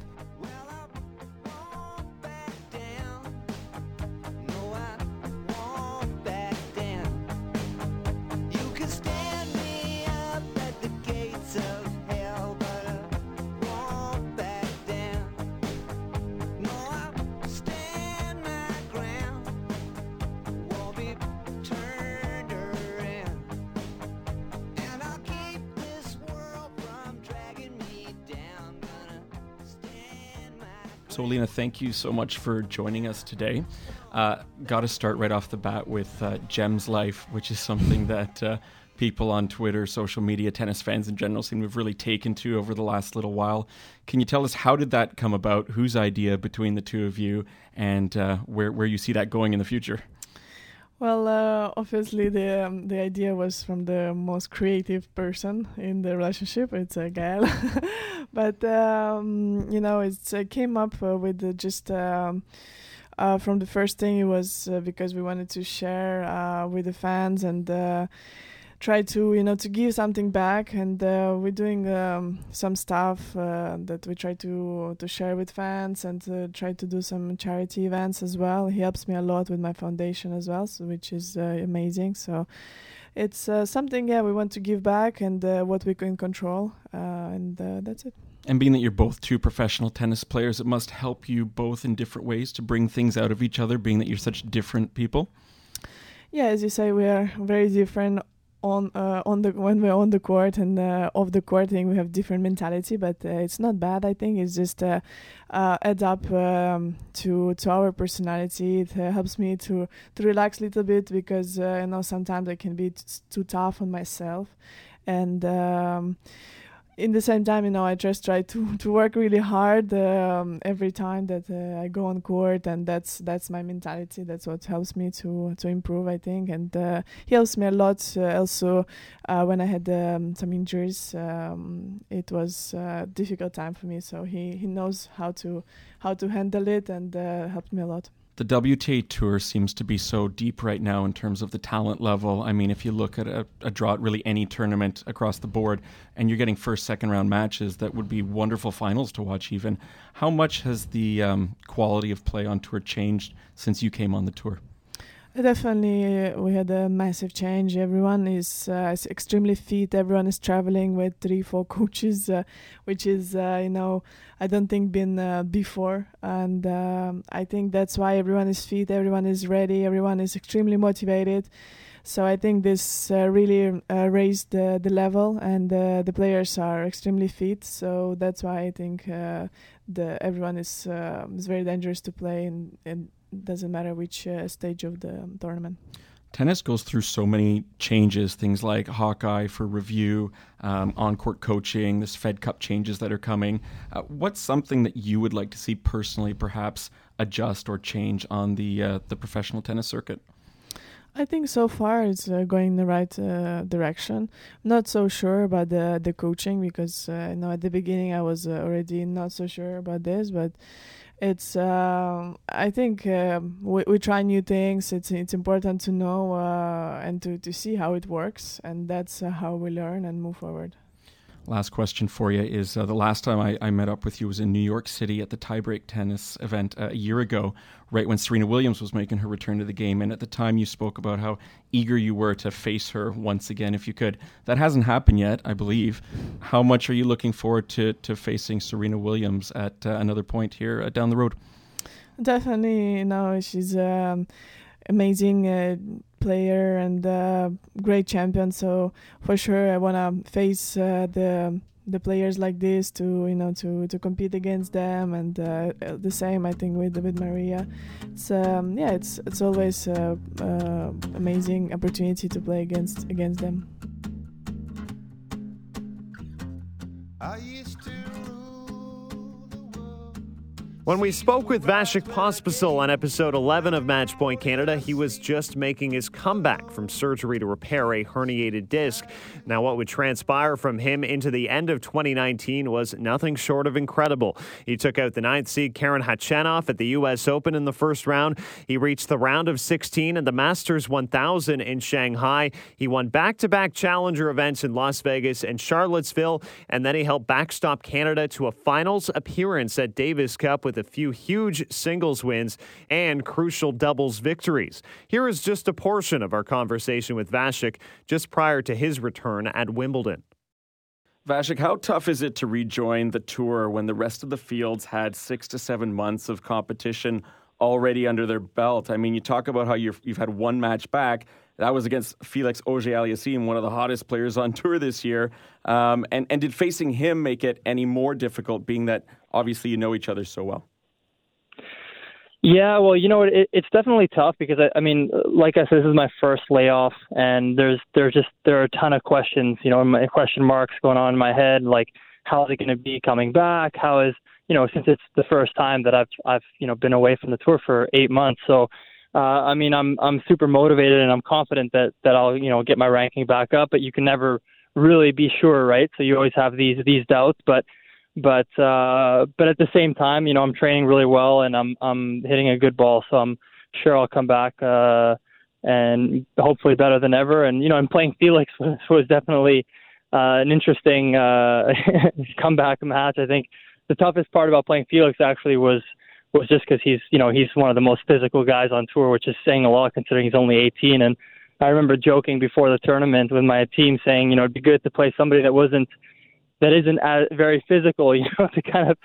So, Lena, thank you so much for joining us today. Uh, Got to start right off the bat with uh, Gem's Life, which is something that uh, people on Twitter, social media, tennis fans in general seem to have really taken to over the last little while. Can you tell us how did that come about, whose idea between the two of you, and uh, where, where you see that going in the future? Well, uh, obviously the um, the idea was from the most creative person in the relationship. It's a uh, Gael, but um, you know, it uh, came up uh, with uh, just um, uh, from the first thing, it was uh, because we wanted to share uh, with the fans and uh, try to, you know, to give something back. And uh, we're doing um, some stuff uh, that we try to to share with fans and uh, try to do some charity events as well. He helps me a lot with my foundation as well, so, which is uh, amazing. So it's uh, something, yeah, we want to give back and uh, what we can control. Uh, and uh, that's it. And being that you're both two professional tennis players, it must help you both in different ways to bring things out of each other, being that you're such different people. Yeah, as you say, we are very different. On uh, on the when we're on the court and uh, off the court, I think we have different mentality, but uh, it's not bad. I think it's just uh, uh, add up um, to to our personality. It uh, helps me to, to relax a little bit because uh, you know sometimes I can be t- too tough on myself, and um, in the same time, you know, I just try to, to work really hard um, every time that uh, I go on court, and that's that's my mentality. That's what helps me to, to improve, I think. And uh, he helps me a lot. Uh, also, uh, when I had um, some injuries, um, it was a difficult time for me. So he, he knows how to how to handle it and uh, helped me a lot. The W T A Tour seems to be so deep right now in terms of the talent level. I mean, if you look at a, a draw at really any tournament across the board, and you're getting first, second round matches that would be wonderful finals to watch even. How much has the um, quality of play on tour changed since you came on the tour? Definitely, we had a massive change. Everyone is, uh, is extremely fit. Everyone is traveling with three, four coaches, uh, which is, uh, you know, I don't think been uh, before. And um, I think that's why everyone is fit. Everyone is ready. Everyone is extremely motivated. So I think this uh, really uh, raised uh, the level, and uh, the players are extremely fit. So that's why I think uh, the everyone is uh, is very dangerous to play and. and doesn't matter which uh, stage of the um, tournament. Tennis goes through so many changes, things like Hawkeye for review, um, on-court coaching, this Fed Cup changes that are coming. Uh, what's something that you would like to see personally perhaps adjust or change on the uh, the professional tennis circuit? I think so far it's uh, going in the right uh, direction. Not so sure about the, the coaching because uh, you know, at the beginning I was uh, already not so sure about this, but It's. Uh, I think uh, we we try new things. It's it's important to know uh, and to, to see how it works, and that's uh, how we learn and move forward. Last question for you is uh, the last time I, I met up with you was in New York City at the tiebreak tennis event uh, a year ago, right when Serena Williams was making her return to the game, and at the time you spoke about how eager you were to face her once again if you could. That hasn't happened yet, I believe. How much are you looking forward to, to facing Serena Williams at uh, another point here uh, down the road? Definitely, you know, she's um, amazing uh, player and uh, great champion, so for sure I want to face uh, the the players like this to you know to to compete against them, and uh, the same I think with with Maria. It's um, yeah it's it's always a uh, uh, amazing opportunity to play against against them. I used to When we spoke with Vasek Pospisil on episode eleven of Matchpoint Canada, he was just making his comeback from surgery to repair a herniated disc. Now, what would transpire from him into the end of twenty nineteen was nothing short of incredible. He took out the ninth seed Karen Khachanov at the U S Open in the first round. He reached the round of sixteen at the Masters one thousand in Shanghai. He won back-to-back challenger events in Las Vegas and Charlottesville, and then he helped backstop Canada to a finals appearance at Davis Cup with with a few huge singles wins and crucial doubles victories. Here is just a portion of our conversation with Vasek just prior to his return at Wimbledon. Vasek, how tough is it to rejoin the tour when the rest of the field's had six to seven months of competition already under their belt? I mean, you talk about how you've, you've had one match back. That was against Felix Auger-Aliassime, one of the hottest players on tour this year. Um, and, and did facing him make it any more difficult, being that obviously you know each other so well? Yeah, well, you know, it, it's definitely tough because, I, I mean, like I said, this is my first layoff, and there's there's just there are a ton of questions, you know, my question marks going on in my head, like how is it going to be coming back? How is, you know, since it's the first time that I've I've you know been away from the tour for eight months, so. Uh, I mean, I'm I'm super motivated and I'm confident that, that I'll, you know, get my ranking back up, but you can never really be sure, right? So you always have these these doubts. But But uh, but at the same time, you know, I'm training really well and I'm I'm hitting a good ball, so I'm sure I'll come back uh, and hopefully better than ever. And you know, and playing Felix was, was definitely uh, an interesting uh, comeback match. I think the toughest part about playing Felix actually was was just because he's you know he's one of the most physical guys on tour, which is saying a lot considering he's only eighteen. And I remember joking before the tournament with my team saying, you know, it'd be good to play somebody that wasn't. That isn't as, very physical, you know, to kind of,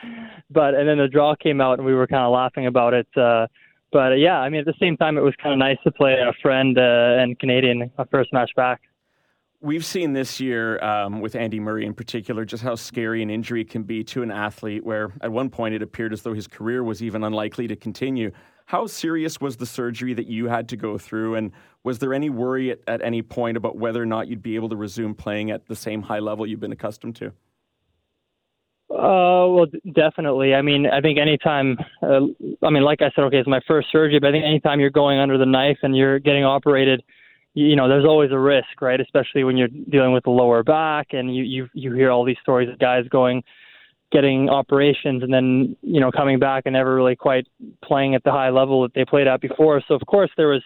but, and then the draw came out and we were kind of laughing about it. Uh, but uh, yeah, I mean, at the same time, it was kind of nice to play a friend uh, and Canadian a first match back. We've seen this year um, with Andy Murray in particular, just how scary an injury can be to an athlete where at one point it appeared as though his career was even unlikely to continue. How serious was the surgery that you had to go through? And was there any worry at, at any point about whether or not you'd be able to resume playing at the same high level you've been accustomed to? Uh, well, definitely. I mean, I think anytime, uh, I mean, like I said, okay, it's my first surgery, but I think anytime you're going under the knife and you're getting operated, you know, there's always a risk, right? Especially when you're dealing with the lower back and you, you, you hear all these stories of guys going, getting operations and then, you know, coming back and never really quite playing at the high level that they played at before. So of course there was,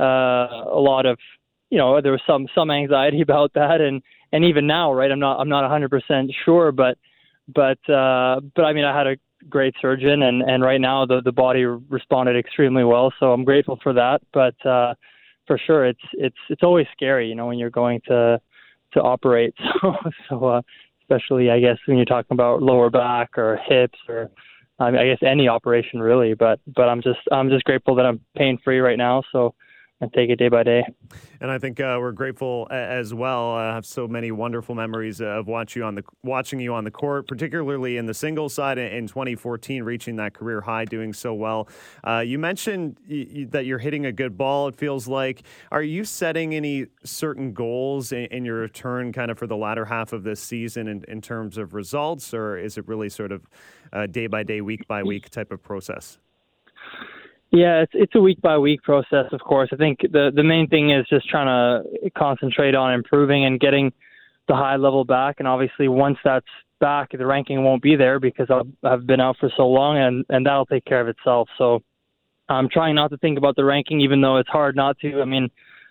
uh, a lot of, you know, there was some, some anxiety about that. And, and even now, right. I'm not, I'm not a hundred percent sure, but, But, uh, but I mean, I had a great surgeon and, and right now the, the body responded extremely well. So I'm grateful for that. But uh, for sure, it's it's it's always scary, you know, when you're going to to operate. So, so uh, especially, I guess, when you're talking about lower back or hips or I mean, I guess any operation really. But but I'm just I'm just grateful that I'm pain free right now. So. And take it day by day. And I think uh, we're grateful as well. I uh, have so many wonderful memories of watch you on the, watching you on the court, particularly in the singles side in twenty fourteen, reaching that career high, doing so well. Uh, you mentioned y- that you're hitting a good ball, it feels like. Are you setting any certain goals in, in your return kind of for the latter half of this season in, in terms of results, or is it really sort of a day by day, week by week type of process? Yeah, it's it's a week by week process, of course. I think the, the main thing is just trying to concentrate on improving and getting the high level back. And obviously, once that's back, the ranking won't be there because I've, I've been out for so long, and, and that'll take care of itself. So I'm trying not to think about the ranking, even though it's hard not to. I mean,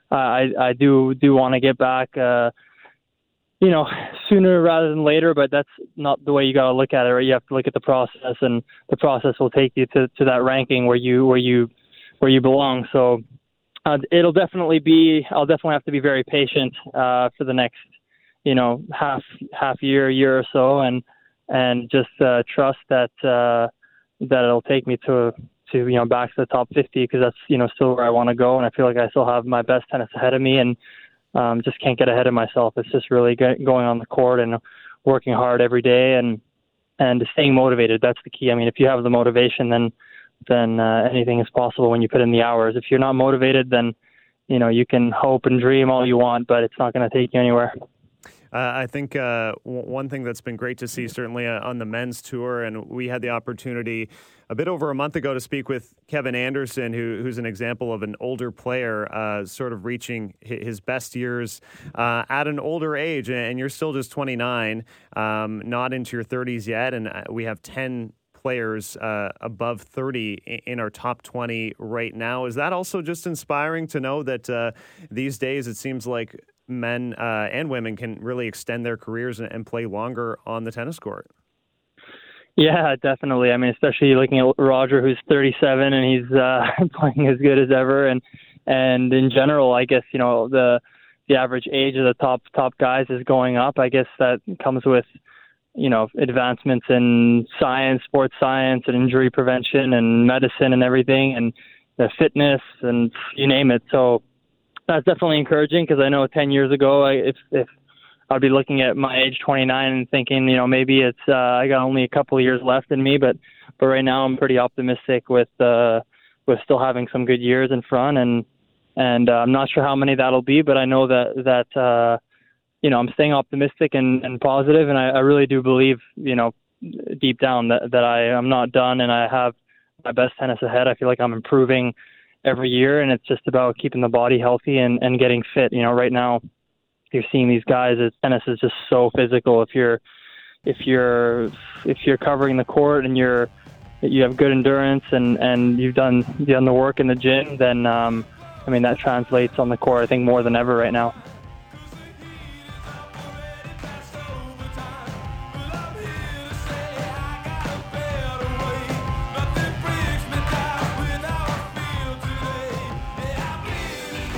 uh, I I do do want to get back, uh, you know, sooner rather than later. But that's not the way you got to look at it. Right? You have to look at the process, and the process will take you to, to that ranking where you where you where you belong. So uh, it'll definitely be. I'll definitely have to be very patient uh, for the next, you know, half half year, year or so, and and just uh, trust that uh, that it'll take me to to you know back to the top fifty because that's you know still where I want to go, and I feel like I still have my best tennis ahead of me and. Um, just can't get ahead of myself. It's just really get, going on the court and working hard every day and and staying motivated. That's the key. I mean, if you have the motivation, then then uh, anything is possible when you put in the hours. If you're not motivated, then you know you can hope and dream all you want, but it's not going to take you anywhere. Uh, I think uh, w- one thing that's been great to see, certainly uh, on the men's tour, and we had the opportunity a bit over a month ago to speak with Kevin Anderson, who, who's an example of an older player uh, sort of reaching his best years uh, at an older age. And you're still just twenty-nine, um, not into your thirties yet, and we have ten players uh, above thirty in our top twenty right now. Is that also just inspiring to know that uh, these days it seems like men uh, and women can really extend their careers and, and play longer on the tennis court? Yeah, definitely. I mean, especially looking at Roger, who's thirty-seven and he's uh, playing as good as ever. And and in general, I guess, you know, the the average age of the top top guys is going up. I guess that comes with, you know, advancements in science, sports science and injury prevention and medicine and everything and the fitness and you name it. So that's definitely encouraging because I know ten years ago, I, if if I'd be looking at my age twenty-nine and thinking, you know, maybe it's uh, I got only a couple of years left in me, but but right now I'm pretty optimistic with uh, with still having some good years in front, and and uh, I'm not sure how many that'll be, but I know that that uh, you know I'm staying optimistic and, and positive, and I, I really do believe, you know, deep down that that I I'm not done and I have my best tennis ahead. I feel like I'm improving every year, and it's just about keeping the body healthy and, and getting fit. You know, right now you're seeing these guys, tennis is just so physical. If you're if you're if you're covering the court and you're you have good endurance and, and you've done you've done the work in the gym, then um, I mean that translates on the court, I think, more than ever right now.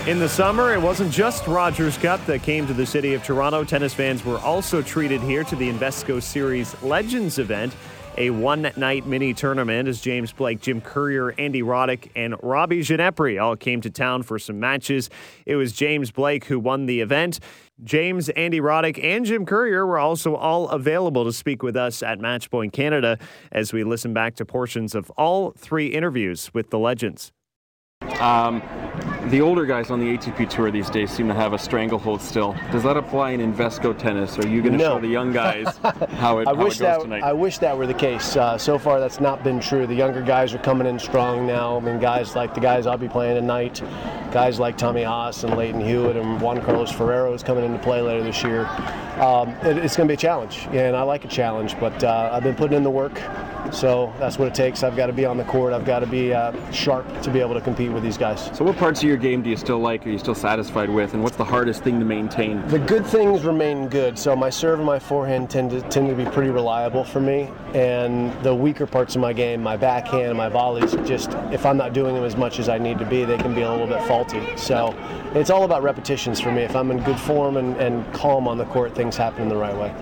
In the summer, it wasn't just Rogers Cup that came to the city of Toronto. Tennis fans were also treated here to the Invesco Series Legends event, a one-night mini-tournament as James Blake, Jim Currier, Andy Roddick, and Robbie Ginepri all came to town for some matches. It was James Blake who won the event. James, Andy Roddick, and Jim Currier were also all available to speak with us at Matchpoint Canada as we listen back to portions of all three interviews with the legends. Um... The older guys on the A T P Tour these days seem to have a stranglehold still. Does that apply in Invesco tennis? Are you going to no. show the young guys how it, I how wish it goes that, tonight? I wish that were the case. Uh, so far, that's not been true. The younger guys are coming in strong now. I mean, guys like the guys I'll be playing tonight, guys like Tommy Haas and Leighton Hewitt and Juan Carlos Ferrero is coming into play later this year. Um, it, it's going to be a challenge, and I like a challenge, but uh, I've been putting in the work. So that's what it takes. I've got to be on the court. I've got to be uh, sharp to be able to compete with these guys. So what parts of your game do you still like? Are you still satisfied with? And what's the hardest thing to maintain? The good things remain good. So my serve and my forehand tend to tend to be pretty reliable for me. And the weaker parts of my game, my backhand and my volleys, just if I'm not doing them as much as I need to be, they can be a little bit faulty. So it's all about repetitions for me. If I'm in good form and, and calm on the court, things happen in the right way.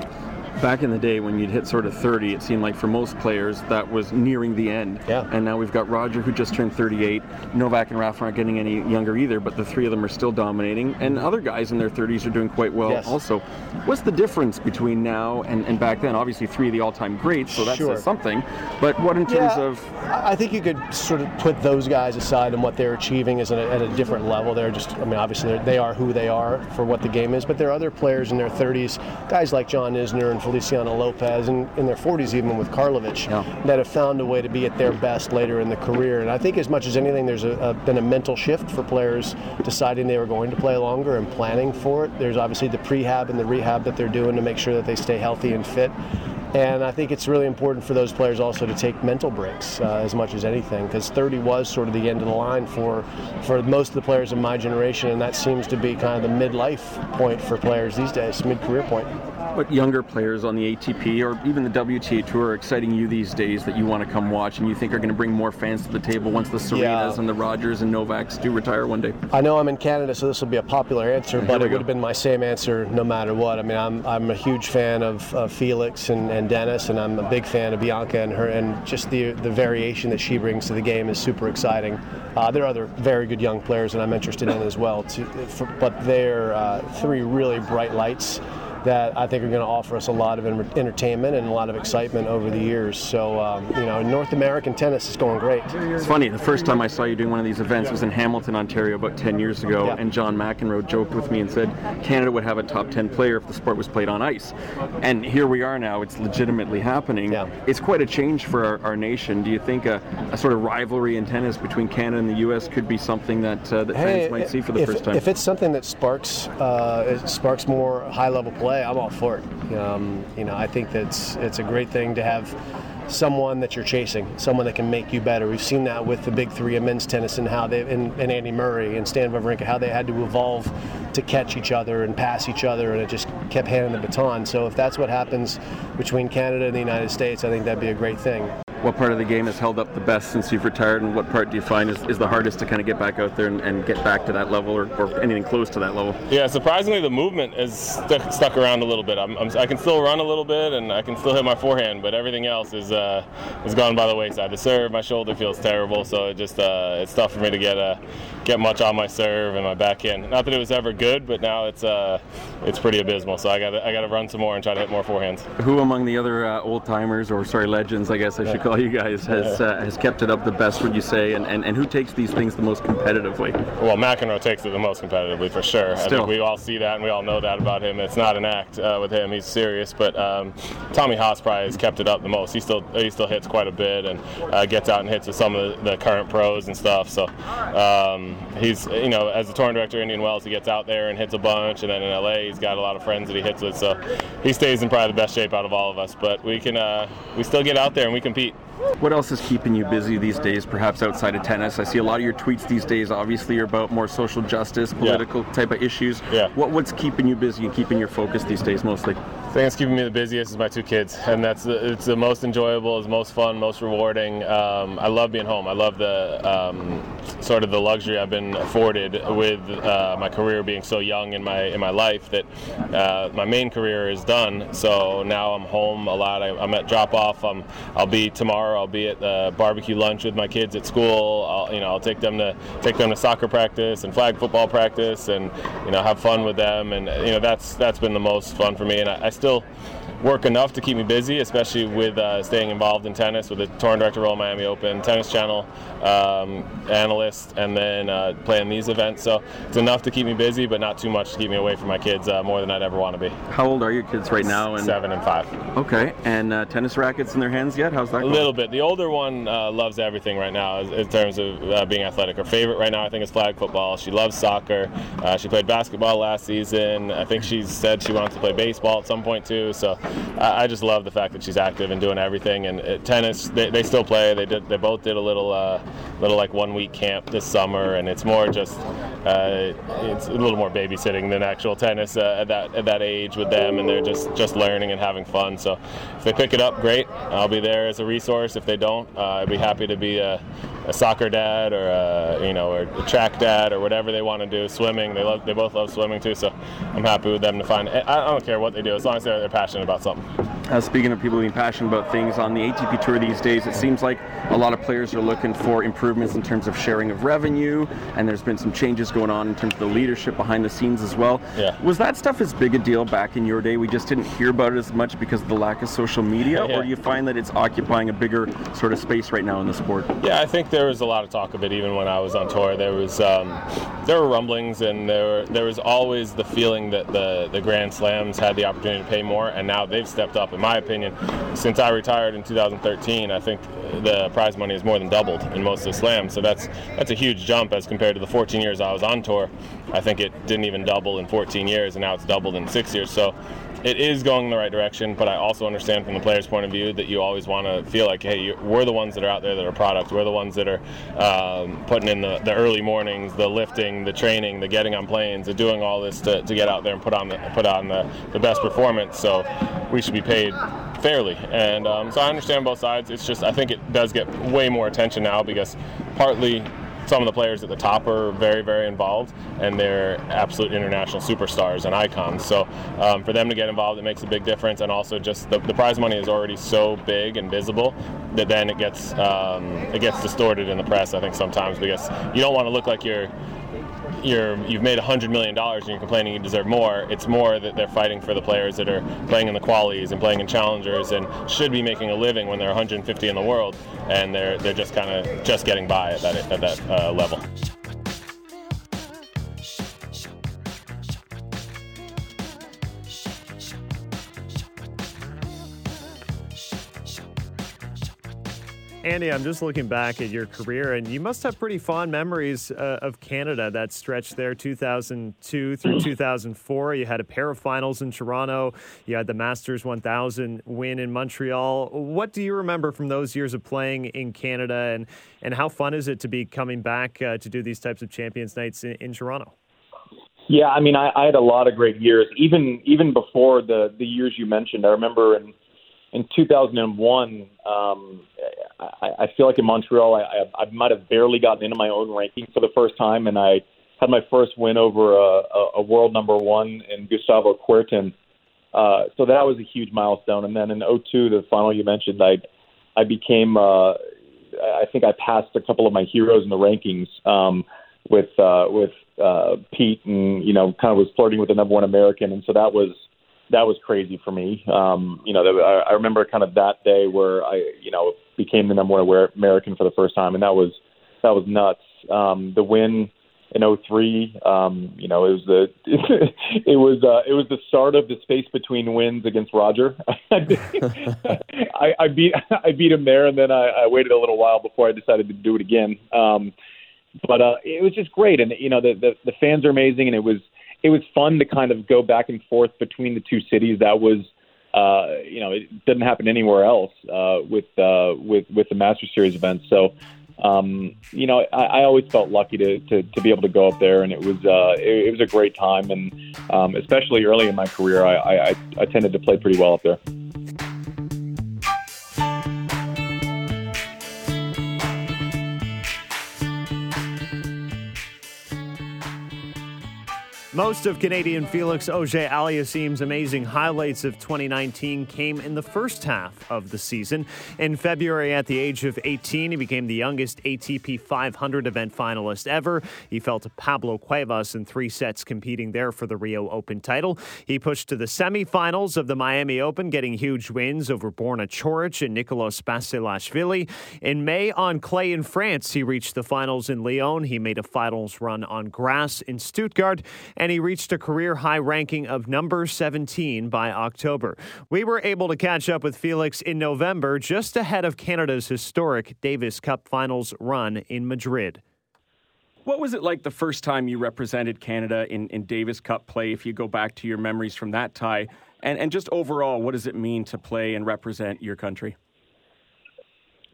Back in the day when you'd hit sort of thirty, it seemed like for most players that was nearing the end. Yeah. And now we've got Roger, who just turned thirty-eight. Novak and Rafa aren't getting any younger either, but the three of them are still dominating. And other guys in their thirties are doing quite well yes. also. What's the difference between now and, and back then? Obviously three of the all-time greats, so that sure. says something. But what in terms yeah, of... I think you could sort of put those guys aside and what they're achieving is at a, at a different level. They're just, I mean, obviously they are who they are for what the game is, but there are other players in their thirties, guys like John Isner and Feliciano Lopez and in their forties even with Karlovic yeah. that have found a way to be at their best later in the career. And I think as much as anything there's a, a, been a mental shift for players deciding they were going to play longer and planning for it. There's obviously the prehab and the rehab that they're doing to make sure that they stay healthy and fit. And I think it's really important for those players also to take mental breaks uh, as much as anything, because thirty was sort of the end of the line for for most of the players of my generation, and that seems to be kind of the midlife point for players these days, mid-career point. What younger players on the A T P or even the W T A Tour are exciting you these days that you want to come watch and you think are going to bring more fans to the table once the Serenas yeah. and the Rogers and Novaks do retire one day? I know I'm in Canada, so this will be a popular answer, but it go. would have been my same answer no matter what. I mean, I'm I'm a huge fan of, of Felix and, and Dennis, and I'm a big fan of Bianca and her, and just the the variation that she brings to the game is super exciting. Uh, there are other very good young players that I'm interested in as well, to, for, but they're uh, three really bright lights that I think are going to offer us a lot of entertainment and a lot of excitement over the years. So, um, you know, North American tennis is going great. It's funny, the first time I saw you doing one of these events was in Hamilton, Ontario about ten years ago, yeah. and John McEnroe joked with me and said Canada would have a top ten player if the sport was played on ice. And here we are now, it's legitimately happening. Yeah. It's quite a change for our, our nation. Do you think a, a sort of rivalry in tennis between Canada and the U S could be something that, uh, that hey, fans might if, see for the if, first time? If it's something that sparks, uh, it sparks more high-level play, I'm all for it. Um, you know, I think that's it's a great thing to have someone that you're chasing, someone that can make you better. We've seen that with the big three in men's tennis and how they and, and Andy Murray and Stan Wawrinka, how they had to evolve to catch each other and pass each other, and it just kept handing the baton. So if that's what happens between Canada and the United States, I think that'd be a great thing. What part of the game has held up the best since you've retired, and what part do you find is, is the hardest to kind of get back out there and, and get back to that level, or, or anything close to that level? Yeah, surprisingly, the movement has st- stuck around a little bit. I'm, I'm, I can still run a little bit, and I can still hit my forehand, but everything else is uh, is gone by the wayside. The serve, my shoulder feels terrible, so it just uh, it's tough for me to get uh, get much on my serve and my backhand. Not that it was ever good, but now it's uh, it's pretty abysmal. So I got I got to run some more and try to hit more forehands. Who among the other uh, old timers, or sorry, legends, I guess I should call. call you guys has uh, has kept it up the best, would you say? And, and, and who takes these things the most competitively? Well, McEnroe takes it the most competitively for sure. Still. I think we all see that and we all know that about him. It's not an act uh, with him. He's serious. But um, Tommy Haas probably has kept it up the most. He still he still hits quite a bit and uh, gets out and hits with some of the, the current pros and stuff. So um, he's, you know, as the tournament director at Indian Wells, he gets out there and hits a bunch. And then in L A, he's got a lot of friends that he hits with. So he stays in probably the best shape out of all of us. But we can uh, we still get out there and we compete. What else is keeping you busy these days, perhaps outside of tennis? I see a lot of your tweets these days, obviously, are about more social justice, political yeah. type of issues. Yeah. What, what's keeping you busy and keeping your focus these days, mostly? The thing that's keeping me the busiest is my two kids, and that's the, it's the most enjoyable, it's most fun, most rewarding. Um, I love being home. I love the um, sort of the luxury I've been afforded with uh, my career being so young in my in my life that uh, my main career is done. So now I'm home a lot. I, I'm at drop off. I'm I'll be tomorrow. I'll be at the barbecue lunch with my kids at school. I'll you know I'll take them to take them to soccer practice and flag football practice, and you know have fun with them. And you know that's that's been the most fun for me. And I, I still work enough to keep me busy, especially with uh, staying involved in tennis with the tournament director role, Miami Open, Tennis Channel um, analyst, and then uh, playing these events. So it's enough to keep me busy, but not too much to keep me away from my kids uh, more than I'd ever want to be. How old are your kids right now? And Seven and five. Okay, and uh, tennis rackets in their hands yet? How's that going? A little bit. The older one uh, loves everything right now in terms of uh, being athletic. Her favorite right now, I think, is flag football. She loves soccer. Uh, she played basketball last season. I think she said she wants to play baseball at some point too. So. I just love the fact that she's active and doing everything. And tennis, they, they still play. They did. They both did a little, uh, little like one-week camp this summer, and it's more just, uh, it's a little more babysitting than actual tennis uh, at that at that age with them. And they're just, just learning and having fun. So if they pick it up, great. I'll be there as a resource. If they don't, uh, I'd be happy to be a, a soccer dad or a, you know or a track dad or whatever they want to do. Swimming, they love. They both love swimming too. So I'm happy with them to find. I don't care what they do as long as they're, they're passionate about something. Uh, speaking of people being passionate about things, on the A T P Tour these days, it seems like a lot of players are looking for improvements in terms of sharing of revenue, and there's been some changes going on in terms of the leadership behind the scenes as well. Yeah. Was that stuff as big a deal back in your day? We just didn't hear about it as much because of the lack of social media, yeah. or do you find that it's occupying a bigger sort of space right now in the sport? Yeah, I think there was a lot of talk of it even when I was on tour. There was um, there were rumblings, and there were, there was always the feeling that the, the Grand Slams had the opportunity to pay more, and now they've stepped up, in my opinion. Since I retired in two thousand thirteen, I think the prize money has more than doubled in most of the slams. So that's that's a huge jump as compared to the fourteen years I was on tour. I think it didn't even double in fourteen years, and now it's doubled in six years. So it is going in the right direction, but I also understand from the player's point of view that you always want to feel like, hey, we're the ones that are out there that are product. We're the ones that are um, putting in the, the early mornings, the lifting, the training, the getting on planes, the doing all this to, to get out there and put on the, put on the, the best performance. So we should be paid fairly. And um, so I understand both sides. It's just I think it does get way more attention now because partly some of the players at the top are very, very involved, and they're absolute international superstars and icons. So um, for them to get involved, it makes a big difference. And also just the, the prize money is already so big and visible that then it gets um, it gets distorted in the press, I think, sometimes, because you don't want to look like you're You're, you've made one hundred million dollars and you're complaining you deserve more. It's more that they're fighting for the players that are playing in the qualies and playing in challengers and should be making a living when they're one hundred fifty in the world, and they're they're just kind of just getting by at that, at that uh, level. Andy, I'm just looking back at your career, and you must have pretty fond memories uh, of Canada, that stretch there, two thousand two through two thousand four. You had a pair of finals in Toronto. You had the Masters one thousand win in Montreal. What do you remember from those years of playing in Canada, and, and how fun is it to be coming back uh, to do these types of Champions Nights in, in Toronto? Yeah, I mean, I, I had a lot of great years, even even before the, the years you mentioned. I remember in In two thousand one, um, I, I feel like in Montreal, I, I, I might have barely gotten into my own ranking for the first time, and I had my first win over a, a world number one in Gustavo Kuerten. Uh, so that was a huge milestone. And then in oh two, the final you mentioned, I I became, uh, I think I passed a couple of my heroes in the rankings um, with uh, with uh, Pete, and you know, kind of was flirting with the number one American, and so that was that was crazy for me. Um, you know, I remember kind of that day where I, you know, became the number one American for the first time, and that was that was nuts. Um, the win in oh three, um, you know, it was the it was uh, it was the start of the space between wins against Roger. I, I beat I beat him there, and then I, I waited a little while before I decided to do it again. Um, but uh, it was just great, and you know, the, the the fans are amazing, and it was. It was fun to kind of go back and forth between the two cities. That was, uh, you know, it doesn't happen anywhere else uh, with uh, with with the Masters Series events. So, um, you know, I, I always felt lucky to, to to be able to go up there, and it was uh, it, it was a great time. And um, especially early in my career, I, I, I tended to play pretty well up there. Most of Canadian Felix Auger-Aliassime's amazing highlights of twenty nineteen came in the first half of the season. In February, at the age of eighteen, he became the youngest A T P five hundred event finalist ever. He fell to Pablo Cuevas in three sets, competing there for the Rio Open title. He pushed to the semifinals of the Miami Open, getting huge wins over Borna Choric and Nicolas Basilashvili. In May, on clay in France, he reached the finals in Lyon. He made a finals run on grass in Stuttgart, and and he reached a career-high ranking of number seventeen by October. We were able to catch up with Felix in November, just ahead of Canada's historic Davis Cup finals run in Madrid. What was it like the first time you represented Canada in, in Davis Cup play, if you go back to your memories from that tie? And, and just overall, what does it mean to play and represent your country?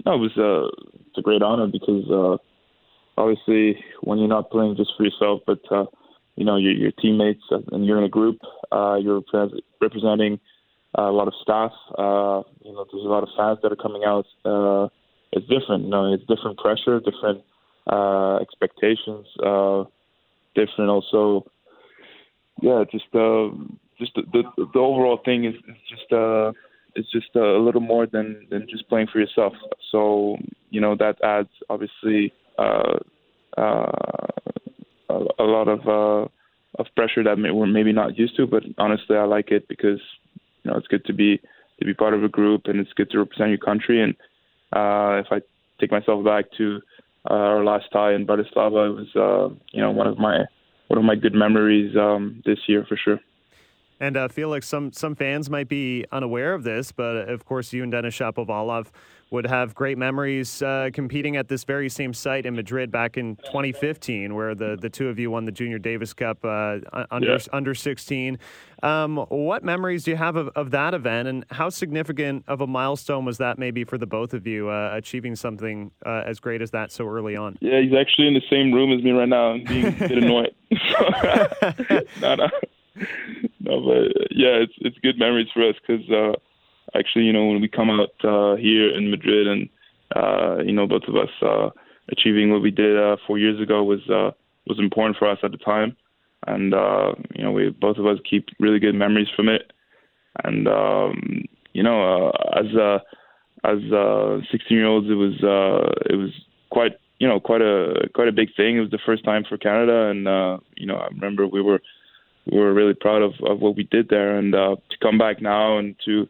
No, it was uh, it's a great honor because, uh, obviously, when you're not playing just for yourself, but... Uh, You know, your, your teammates, and you're in a group, uh, you're representing uh, a lot of staff. Uh, you know, there's a lot of fans that are coming out. Uh, it's different. You know, it's different pressure, different uh, expectations, uh, different also. Yeah, just uh, just the, the, the overall thing is just uh, it's just a little more than, than just playing for yourself. So, you know, that adds obviously. Uh, uh, a lot of uh, of pressure that we're maybe not used to, but honestly, I like it because, you know, it's good to be to be part of a group, and it's good to represent your country. And uh, if I take myself back to uh, our last tie in Bratislava, it was uh, you know one of my one of my good memories um, this year for sure. And uh, Felix, some some fans might be unaware of this, but of course, you and Denis Shapovalov would have great memories uh, competing at this very same site in Madrid back in twenty fifteen, where the, the two of you won the Junior Davis Cup uh, under yeah. under sixteen. Um, what memories do you have of, of that event, and how significant of a milestone was that maybe for the both of you, uh, achieving something uh, as great as that so early on? Yeah, he's actually in the same room as me right now and being a bit annoyed. no, no. No, but yeah, it's it's good memories for us because uh, actually, you know, when we come out uh, here in Madrid and, uh, you know, both of us uh, achieving what we did uh, four years ago was uh, was important for us at the time. And, uh, you know, we both of us keep really good memories from it. And, um, you know, uh, as uh, as uh, sixteen-year-olds, it was uh, it was quite, you know, quite a quite a big thing. It was the first time for Canada. And, uh, you know, I remember we were... We were really proud of, of what we did there, and uh, to come back now and to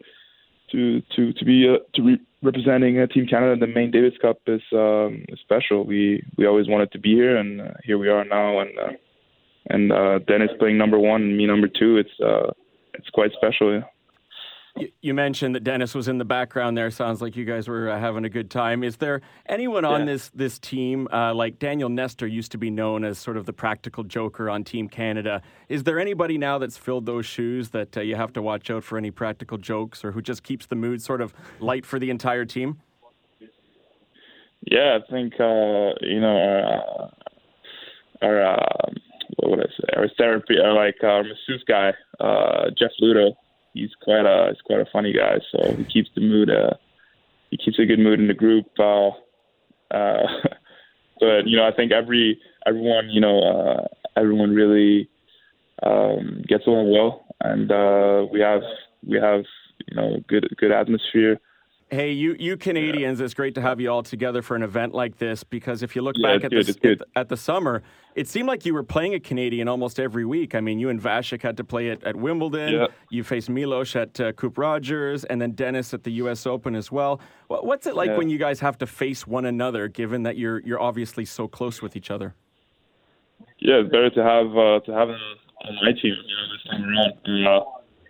to to to be uh, to re- representing uh, Team Canada in the main Davis Cup is um, special. We we always wanted to be here, and uh, here we are now. And uh, and uh, Dennis playing number one and me number two. It's uh, it's quite special. Yeah. You mentioned that Dennis was in the background there. Sounds like you guys were uh, having a good time. Is there anyone on yeah. this this team, uh, like Daniel Nestor used to be known as sort of the practical joker on Team Canada? Is there anybody now that's filled those shoes that uh, you have to watch out for any practical jokes, or who just keeps the mood sort of light for the entire team? Yeah, I think, uh, you know, our, our uh, what would I say, our therapy, our, like our masseuse guy, uh, Jeff Ludo. He's quite a he's quite a funny guy, so he keeps the mood. Uh, he keeps a good mood in the group. Uh, uh, but you know, I think every everyone you know uh, everyone really um, gets along well, and uh, we have we have you know good good atmosphere. Hey, you, you Canadians, yeah. It's great to have you all together for an event like this, because if you look yeah, back at, good, the, at, the, at the summer, it seemed like you were playing a Canadian almost every week. I mean, you and Vasek had to play at, at Wimbledon. Yeah. You faced Milos at uh, Coupe Rogers, and then Dennis at the U S Open as well. What's it like yeah. when you guys have to face one another, given that you're you're obviously so close with each other? Yeah, it's better to have uh, to have on my team, you know, this time around. And, uh,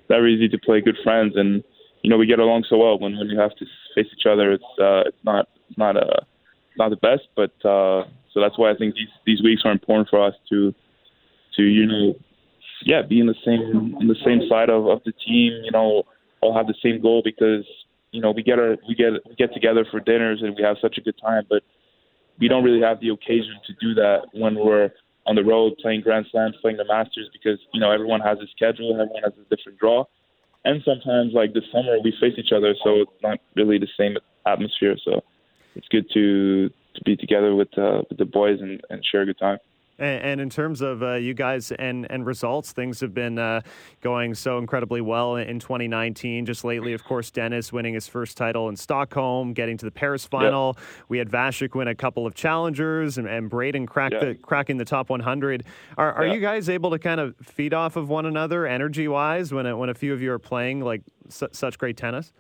very easy to play good friends, and you know, we get along so well. When when you have to face each other, it's uh, it's not it's not a not the best, but uh, so that's why I think these, these weeks are important for us to to you know yeah be in the same on the same side of, of the team. You know, all have the same goal, because you know we get our we get we get together for dinners and we have such a good time, but we don't really have the occasion to do that when we're on the road playing Grand Slams, playing the Masters, because you know everyone has a schedule, everyone has a different draw. And sometimes, like this summer, we face each other, so it's not really the same atmosphere. So it's good to to be together with, uh, with the boys and, and share a good time. And, and in terms of uh, you guys and, and results, things have been uh, going so incredibly well in, in twenty nineteen. Just lately, of course, Dennis winning his first title in Stockholm, getting to the Paris final. Yep. We had Vasek win a couple of challengers, and, and Braden crack yep. the, cracking the top one hundred. Are, are yep. you guys able to kind of feed off of one another energy-wise when a, when a few of you are playing like su- such great tennis?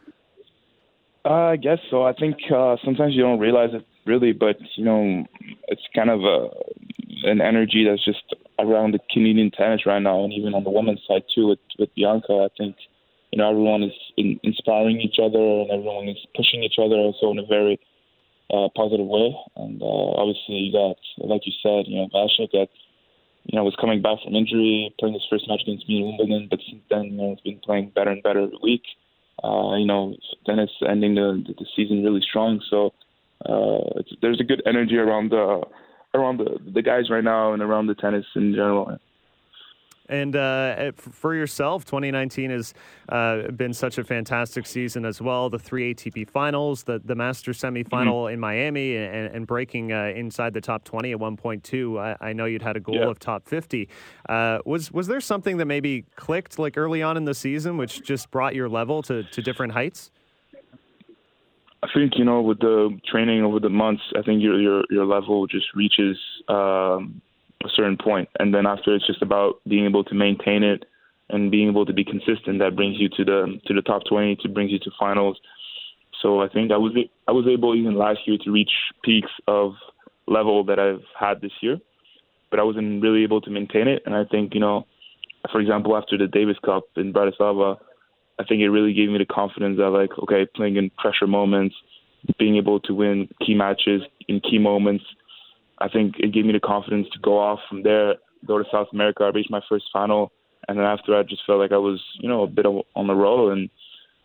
Uh, I guess so. I think uh, sometimes you don't realize it really, but, you know, it's kind of a, an energy that's just around the Canadian tennis right now, and even on the women's side, too, with, with Bianca. I think, you know, everyone is in, inspiring each other, and everyone is pushing each other also in a very uh, positive way. And uh, obviously, you got, like you said, you know, Vasek that, you know, was coming back from injury, playing his first match against me in Wimbledon, but since then, you know, he's been playing better and better every week. Uh, you know, Dennis ending the, the season really strong. So uh, it's, there's a good energy around the around the, the guys right now and around the tennis in general. And uh, for yourself, twenty nineteen has uh, been such a fantastic season as well. The three A T P finals, the, the Masters semifinal mm-hmm. in Miami, and, and breaking uh, inside the top twenty at one point two. I, I know you'd had a goal yeah. of top fifty. Uh, was was there something that maybe clicked like early on in the season, which just brought your level to, to different heights? I think, you know, with the training over the months, I think your your, your level just reaches um, a certain point. And then after, it's just about being able to maintain it and being able to be consistent. That brings you to the to the top twenty, to brings you to finals. So I think I was I was able even last year to reach peaks of level that I've had this year, but I wasn't really able to maintain it. And I think, you know, for example, after the Davis Cup in Bratislava, I think it really gave me the confidence that, like, okay, playing in pressure moments, being able to win key matches in key moments, I think it gave me the confidence to go off from there, go to South America. I reached my first final, and then after I just felt like I was, you know, a bit on the roll. And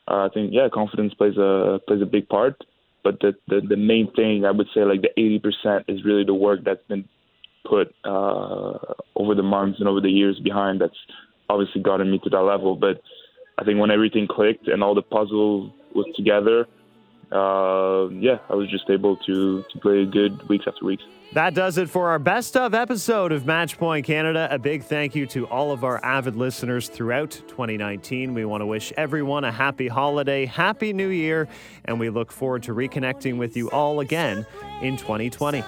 uh, I think, yeah, confidence plays a plays a big part. But the, the, the main thing, I would say, like, the eighty percent is really the work that's been put uh, over the months and over the years behind. That's obviously gotten me to that level, but I think when everything clicked and all the puzzle was together, uh, yeah, I was just able to, to play good weeks after weeks. That does it for our Best Of episode of Matchpoint Canada. A big thank you to all of our avid listeners throughout twenty nineteen. We want to wish everyone a happy holiday, happy new year, and we look forward to reconnecting with you all again in twenty twenty.